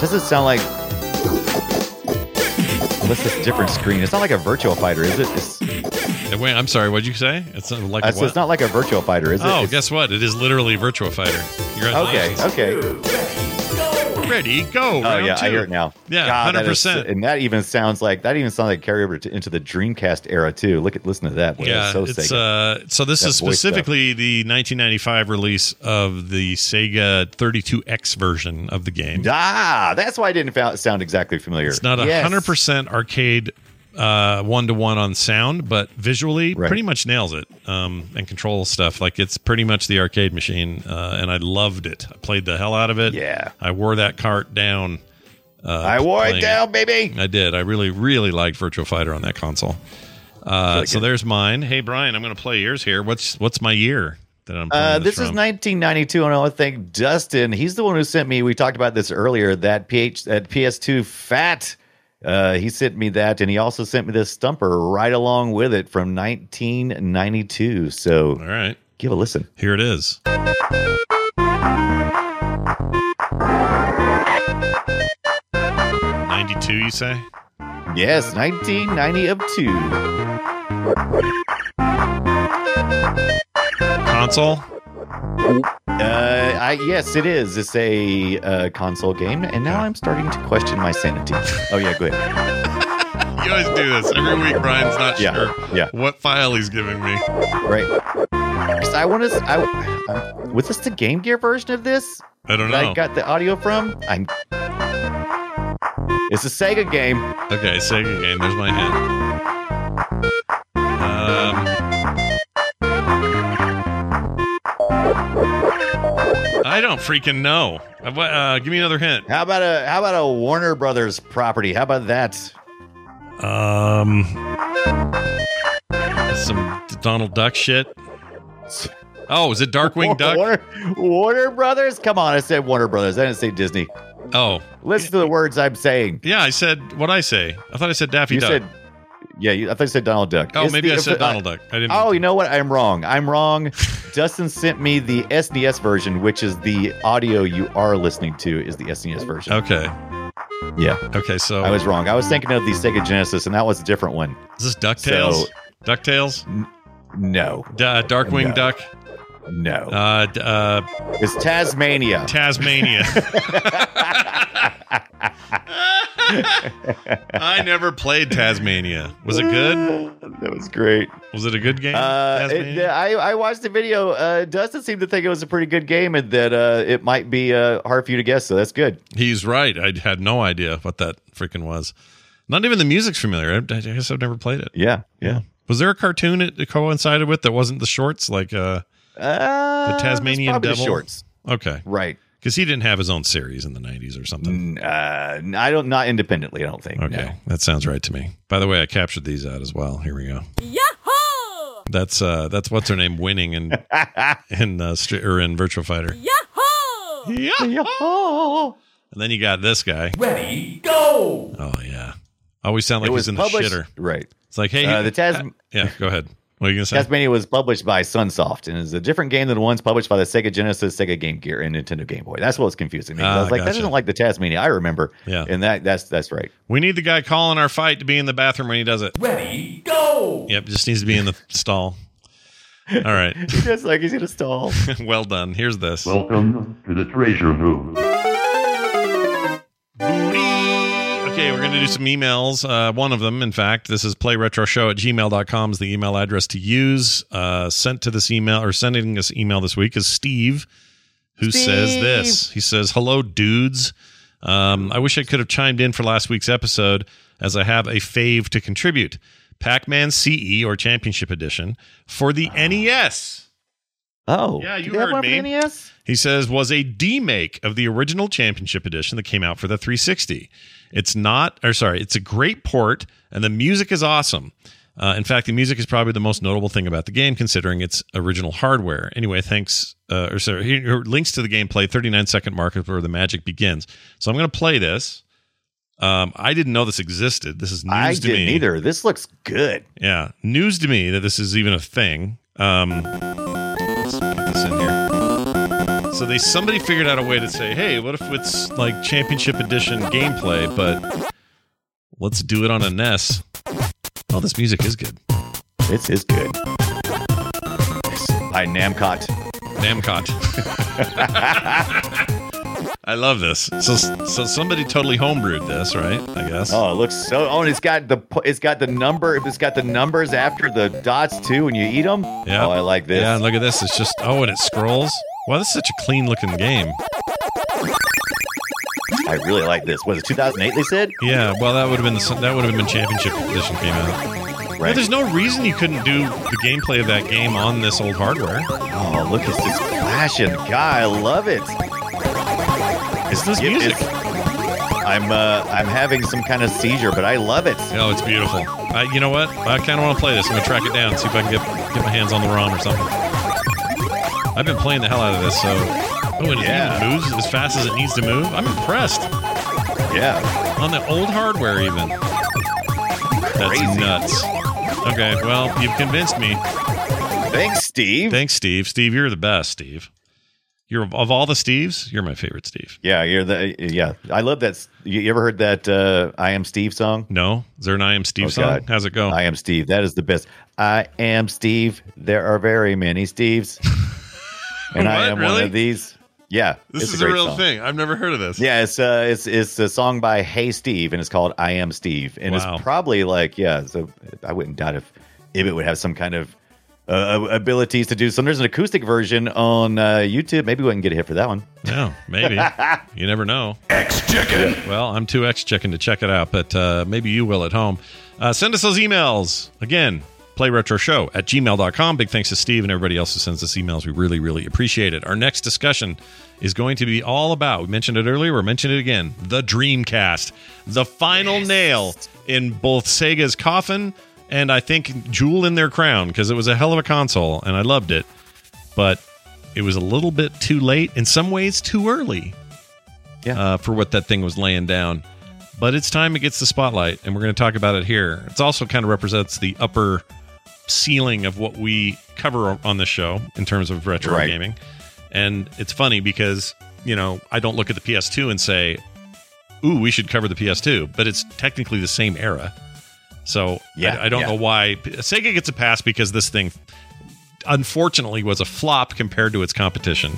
Does it sound like... Unless it's a different screen. It's not like a Virtua Fighter, is it? Wait, I'm sorry, what'd you say? It's not like so it's not like a Virtua Fighter, is it? Oh, guess what? It is literally Virtua Fighter. Okay. Ready, go! Oh, yeah, I hear it now. Yeah, God, 100%. That even sounds like carryover into the Dreamcast era, too. Listen to that. Boy. Yeah, so this is specifically the 1995 release of the Sega 32X version of the game. Ah, that's why it didn't sound exactly familiar. It's not 100% arcade one-to-one on sound, but visually pretty much nails it and control stuff. Like, it's pretty much the arcade machine, and I loved it. I played the hell out of it. Yeah. I wore that cart down. I wore it down, baby! I did. I really, really liked Virtua Fighter on that console. So there's mine. Hey, Brian, I'm going to play yours here. What's my year that I'm playing this from? Is 1992, and I think Dustin, he's the one who sent me, we talked about this earlier, that PS2 fat... he sent me that, and he also sent me this stumper right along with it from 1992. So, all right, give a listen. Here it is. '92, you say? Yes, 1992. Console. Yes, it is. It's a console game, and now I'm starting to question my sanity. Oh, yeah, go ahead. You always do this. Every week, Brian's not sure what file he's giving me. Right. Because I want to... was this the Game Gear version of this? I don't know. I got the audio from? It's a Sega game. Okay, Sega game. There's my hint. I don't freaking know. Give me another hint. How about a Warner Brothers property? How about that? Some Donald Duck shit. Oh, is it Darkwing Duck? Warner Brothers? Come on, I said Warner Brothers. I didn't say Disney. Oh. Listen to the words I'm saying. Yeah, I said what I say. I thought I said Daffy Duck. I thought you said Donald Duck. Oh, maybe I said Donald Duck. I didn't. Oh, you know what? I'm wrong. Dustin sent me the SNES version, which is the audio you are listening to is the SNES version. Okay. Yeah. Okay, so... I was wrong. I was thinking of the Sega Genesis, and that was a different one. Is this DuckTales? So, DuckTales? No. Darkwing Duck? No. It's Tasmania. I never played Tasmania. Was it good? That was great. Was it a good game? I watched the video. Dustin seemed to think it was a pretty good game and that it might be hard for you to guess, so that's good. He's right. I had no idea what that freaking was. Not even the music's familiar. I guess I've never played it. Yeah. Was there a cartoon it coincided with that wasn't the shorts? Like the Tasmanian Devil? The shorts. Okay. Right. Because he didn't have his own series in the 90s or something. Not independently, I don't think. Okay, no. That sounds right to me. By the way, I captured these out as well. Here we go. Yahoo! That's what's her name winning in Virtua Fighter. Yahoo! Yahoo! And then you got this guy. Ready, go! Oh yeah, always sound like he's in the shitter. Right. It's like, hey, yeah, go ahead. What are you going to say? Tasmania was published by Sunsoft and is a different game than the ones published by the Sega Genesis, Sega Game Gear, and Nintendo Game Boy. That's what's confusing me. I was like, gotcha. That isn't like the Tasmania I remember. Yeah. And that's right. We need the guy calling our fight to be in the bathroom when he does it. Ready, go! Yep, just needs to be in the stall. All right. He's just like he's in a stall. Well done. Here's this. Welcome to the treasure room. Okay, we're going to do some emails. One of them, in fact, this is playretroshow@gmail.com is the email address to use. Sending us email this week is Steve, who says this. He says, hello, dudes. I wish I could have chimed in for last week's episode, as I have a fave to contribute. Pac-Man CE, or Championship Edition, for the NES. Oh, yeah, you heard me. NES? He says, was a demake of the original Championship Edition that came out for the 360. It's a great port, and the music is awesome. In fact, the music is probably the most notable thing about the game, considering its original hardware. Anyway, thanks. Here links to the gameplay, 39-second mark is where the magic begins. So I'm going to play this. I didn't know this existed. This is news to me. I didn't either. This looks good. Yeah, news to me that this is even a thing. Let's put this in here. So somebody figured out a way to say, hey, what if it's like Championship Edition gameplay, but let's do it on a NES. Oh, this music is good. It is good. By Namcot. I love this. So somebody totally homebrewed this, right? I guess. Oh, it looks so. Oh, and it's got the number. It's got the numbers after the dots too, when you eat them. Yeah. Oh, I like this. Yeah, look at this. It's just. Oh, and it scrolls. Wow, this is such a clean-looking game. I really like this. Was it 2008? They said. Yeah. Well, that would have been Championship Edition came out. Right. But there's no reason you couldn't do the gameplay of that game on this old hardware. Oh, look at this flashing guy! I love it. It's this music. I'm having some kind of seizure, but I love it. Oh, it's beautiful. You know what? I kind of want to play this. I'm gonna track it down, see if I can get my hands on the ROM or something. I've been playing the hell out of this, so... Oh, and it moves as fast as it needs to move? I'm impressed. Yeah. On the old hardware, even. Crazy. That's nuts. Okay, well, you've convinced me. Thanks, Steve. Steve, you're the best, Steve. Of all the Steves, you're my favorite Steve. Yeah, I love that. You ever heard that I Am Steve song? No. Is there an I Am Steve song? God. How's it go? I Am Steve. That is the best. I am Steve. There are very many Steves. And I am really? One of these. Yeah, this is a real song. Thing. I've never heard of this. Yeah, it's a song by Hey Steve, and it's called I Am Steve, and wow. It's probably like yeah. So I wouldn't doubt if it would have some kind of abilities to do some. There's an acoustic version on YouTube. Maybe we can get a hit for that one. Yeah, maybe. You never know. X chicken. Well, I'm too X chicken to check it out, but maybe you will at home. Send us those emails again. PlayRetroShow@gmail.com. Big thanks to Steve and everybody else who sends us emails. We really, really appreciate it. Our next discussion is going to be all about, we mentioned it earlier, we're mentioning it again, the Dreamcast. The final nail in both Sega's coffin and I think jewel in their crown, because it was a hell of a console and I loved it. But it was a little bit too late, in some ways too early for what that thing was laying down. But it's time it gets the spotlight and we're going to talk about it here. It also kind of represents the upper ceiling of what we cover on the show in terms of retro gaming. And it's funny because, you know, I don't look at the PS2 and say, ooh, we should cover the PS2, but it's technically the same era. So I don't know why Sega gets a pass, because this thing unfortunately was a flop compared to its competition.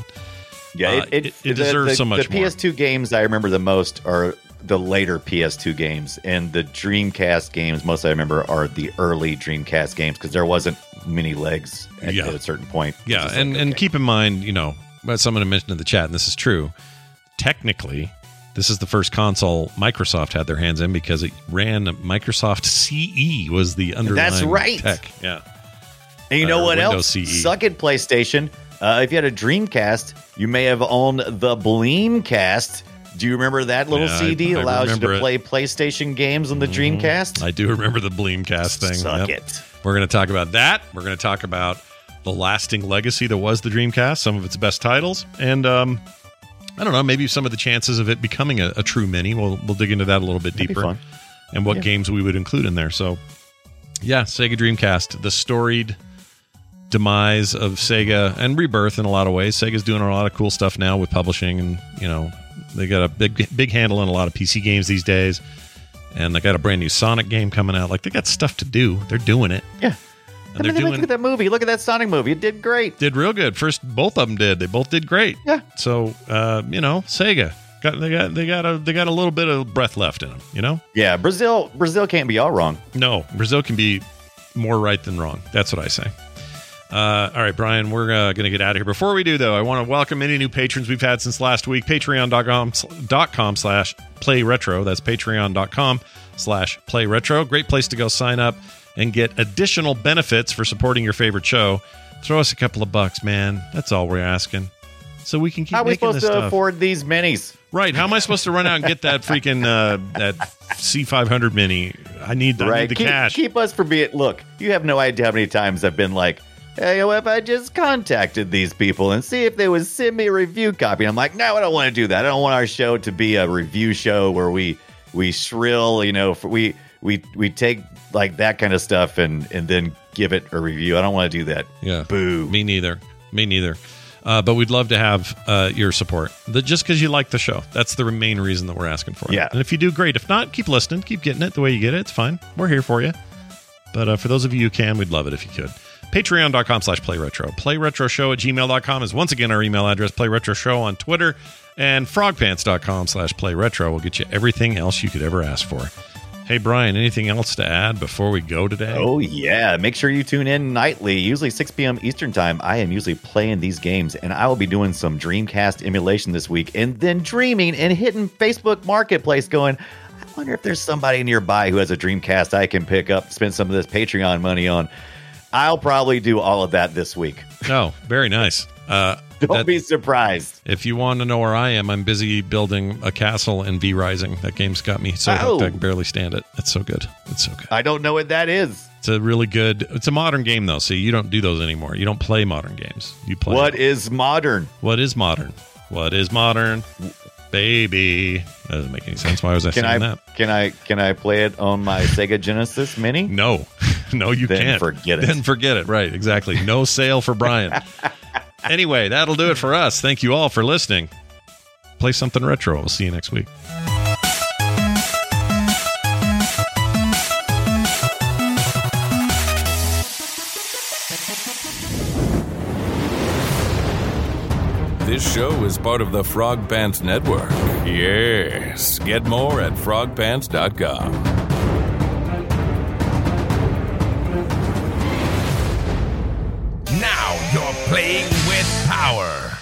Yeah, it deserves so much more. The PS2 games I remember the most are the later PS2 games, and the Dreamcast games most I remember are the early Dreamcast games, because there wasn't many legs at a certain point. Yeah, and keep in mind, you know, someone mentioned in the chat, and this is true, technically this is the first console Microsoft had their hands in, because it ran Microsoft CE was the underlying tech. Yeah. And you know what else? CE. Suck it, PlayStation. If you had a Dreamcast, you may have owned the Bleemcast. Do you remember that little CD allows you to play PlayStation games on the Dreamcast? I do remember the Bleemcast thing. Suck it. We're going to talk about that. We're going to talk about the lasting legacy that was the Dreamcast, some of its best titles, and I don't know, maybe some of the chances of it becoming a true mini. We'll dig into that a little bit deeper, and what games we would include in there. So, yeah, Sega Dreamcast, the storied demise of Sega and rebirth in a lot of ways. Sega's doing a lot of cool stuff now with publishing, and you know. They got a big handle on a lot of PC games these days, and they got a brand new Sonic game coming out. Like, they got stuff to do. They're doing it. Yeah. And I mean, look at that movie. Look at that Sonic movie. It did great. Did real good. First, both of them did. They both did great. Yeah. So, you know, Sega got a little bit of breath left in them. You know. Yeah. Brazil can't be all wrong. No, Brazil can be more right than wrong. That's what I say. All right, Brian, we're going to get out of here. Before we do, though, I want to welcome any new patrons we've had since last week. Patreon.com/PlayRetro. That's patreon.com/PlayRetro. Great place to go sign up and get additional benefits for supporting your favorite show. Throw us a couple of bucks, man. That's all we're asking. So we can keep making this stuff. How are we supposed to afford these minis? Right. How am I supposed to run out and get that freaking that C500 mini? I need the cash. Keep us from being... Look, you have no idea how many times I've been like, hey, what if I just contacted these people and see if they would send me a review copy? And I'm like, no, I don't want to do that. I don't want our show to be a review show where we shrill, you know, we take like that kind of stuff and then give it a review. I don't want to do that. Yeah. Boo. Me neither. But we'd love to have your support. Just because you like the show. That's the main reason that we're asking for it. Yeah. And if you do, great. If not, keep listening. Keep getting it the way you get it. It's fine. We're here for you. But for those of you who can, we'd love it if you could. Patreon.com/PlayRetro. PlayRetroShow@gmail.com is once again our email address. PlayRetroShow on Twitter. And frogpants.com/PlayRetro will get you everything else you could ever ask for. Hey, Brian, anything else to add before we go today? Oh, yeah. Make sure you tune in nightly, usually 6 p.m. Eastern time. I am usually playing these games, and I will be doing some Dreamcast emulation this week and then dreaming and hitting Facebook Marketplace going, I wonder if there's somebody nearby who has a Dreamcast I can pick up, spend some of this Patreon money on. I'll probably do all of that this week. Oh, very nice. Don't be surprised. If you want to know where I am, I'm busy building a castle in V-Rising. That game's got me so hooked I can barely stand it. It's so good. I don't know what that is. It's a modern game, though. See, you don't do those anymore. You don't play modern games. You play What is modern? Baby. That doesn't make any sense. Why was I saying that? Can I play it on my Sega Genesis Mini? No. No, you can't. Then forget it. Right, exactly. No sale for Brian. Anyway, that'll do it for us. Thank you all for listening. Play something retro. We'll see you next week. This show is part of the Frog Pants Network. Yes. Get more at frogpants.com. Now you're playing with power.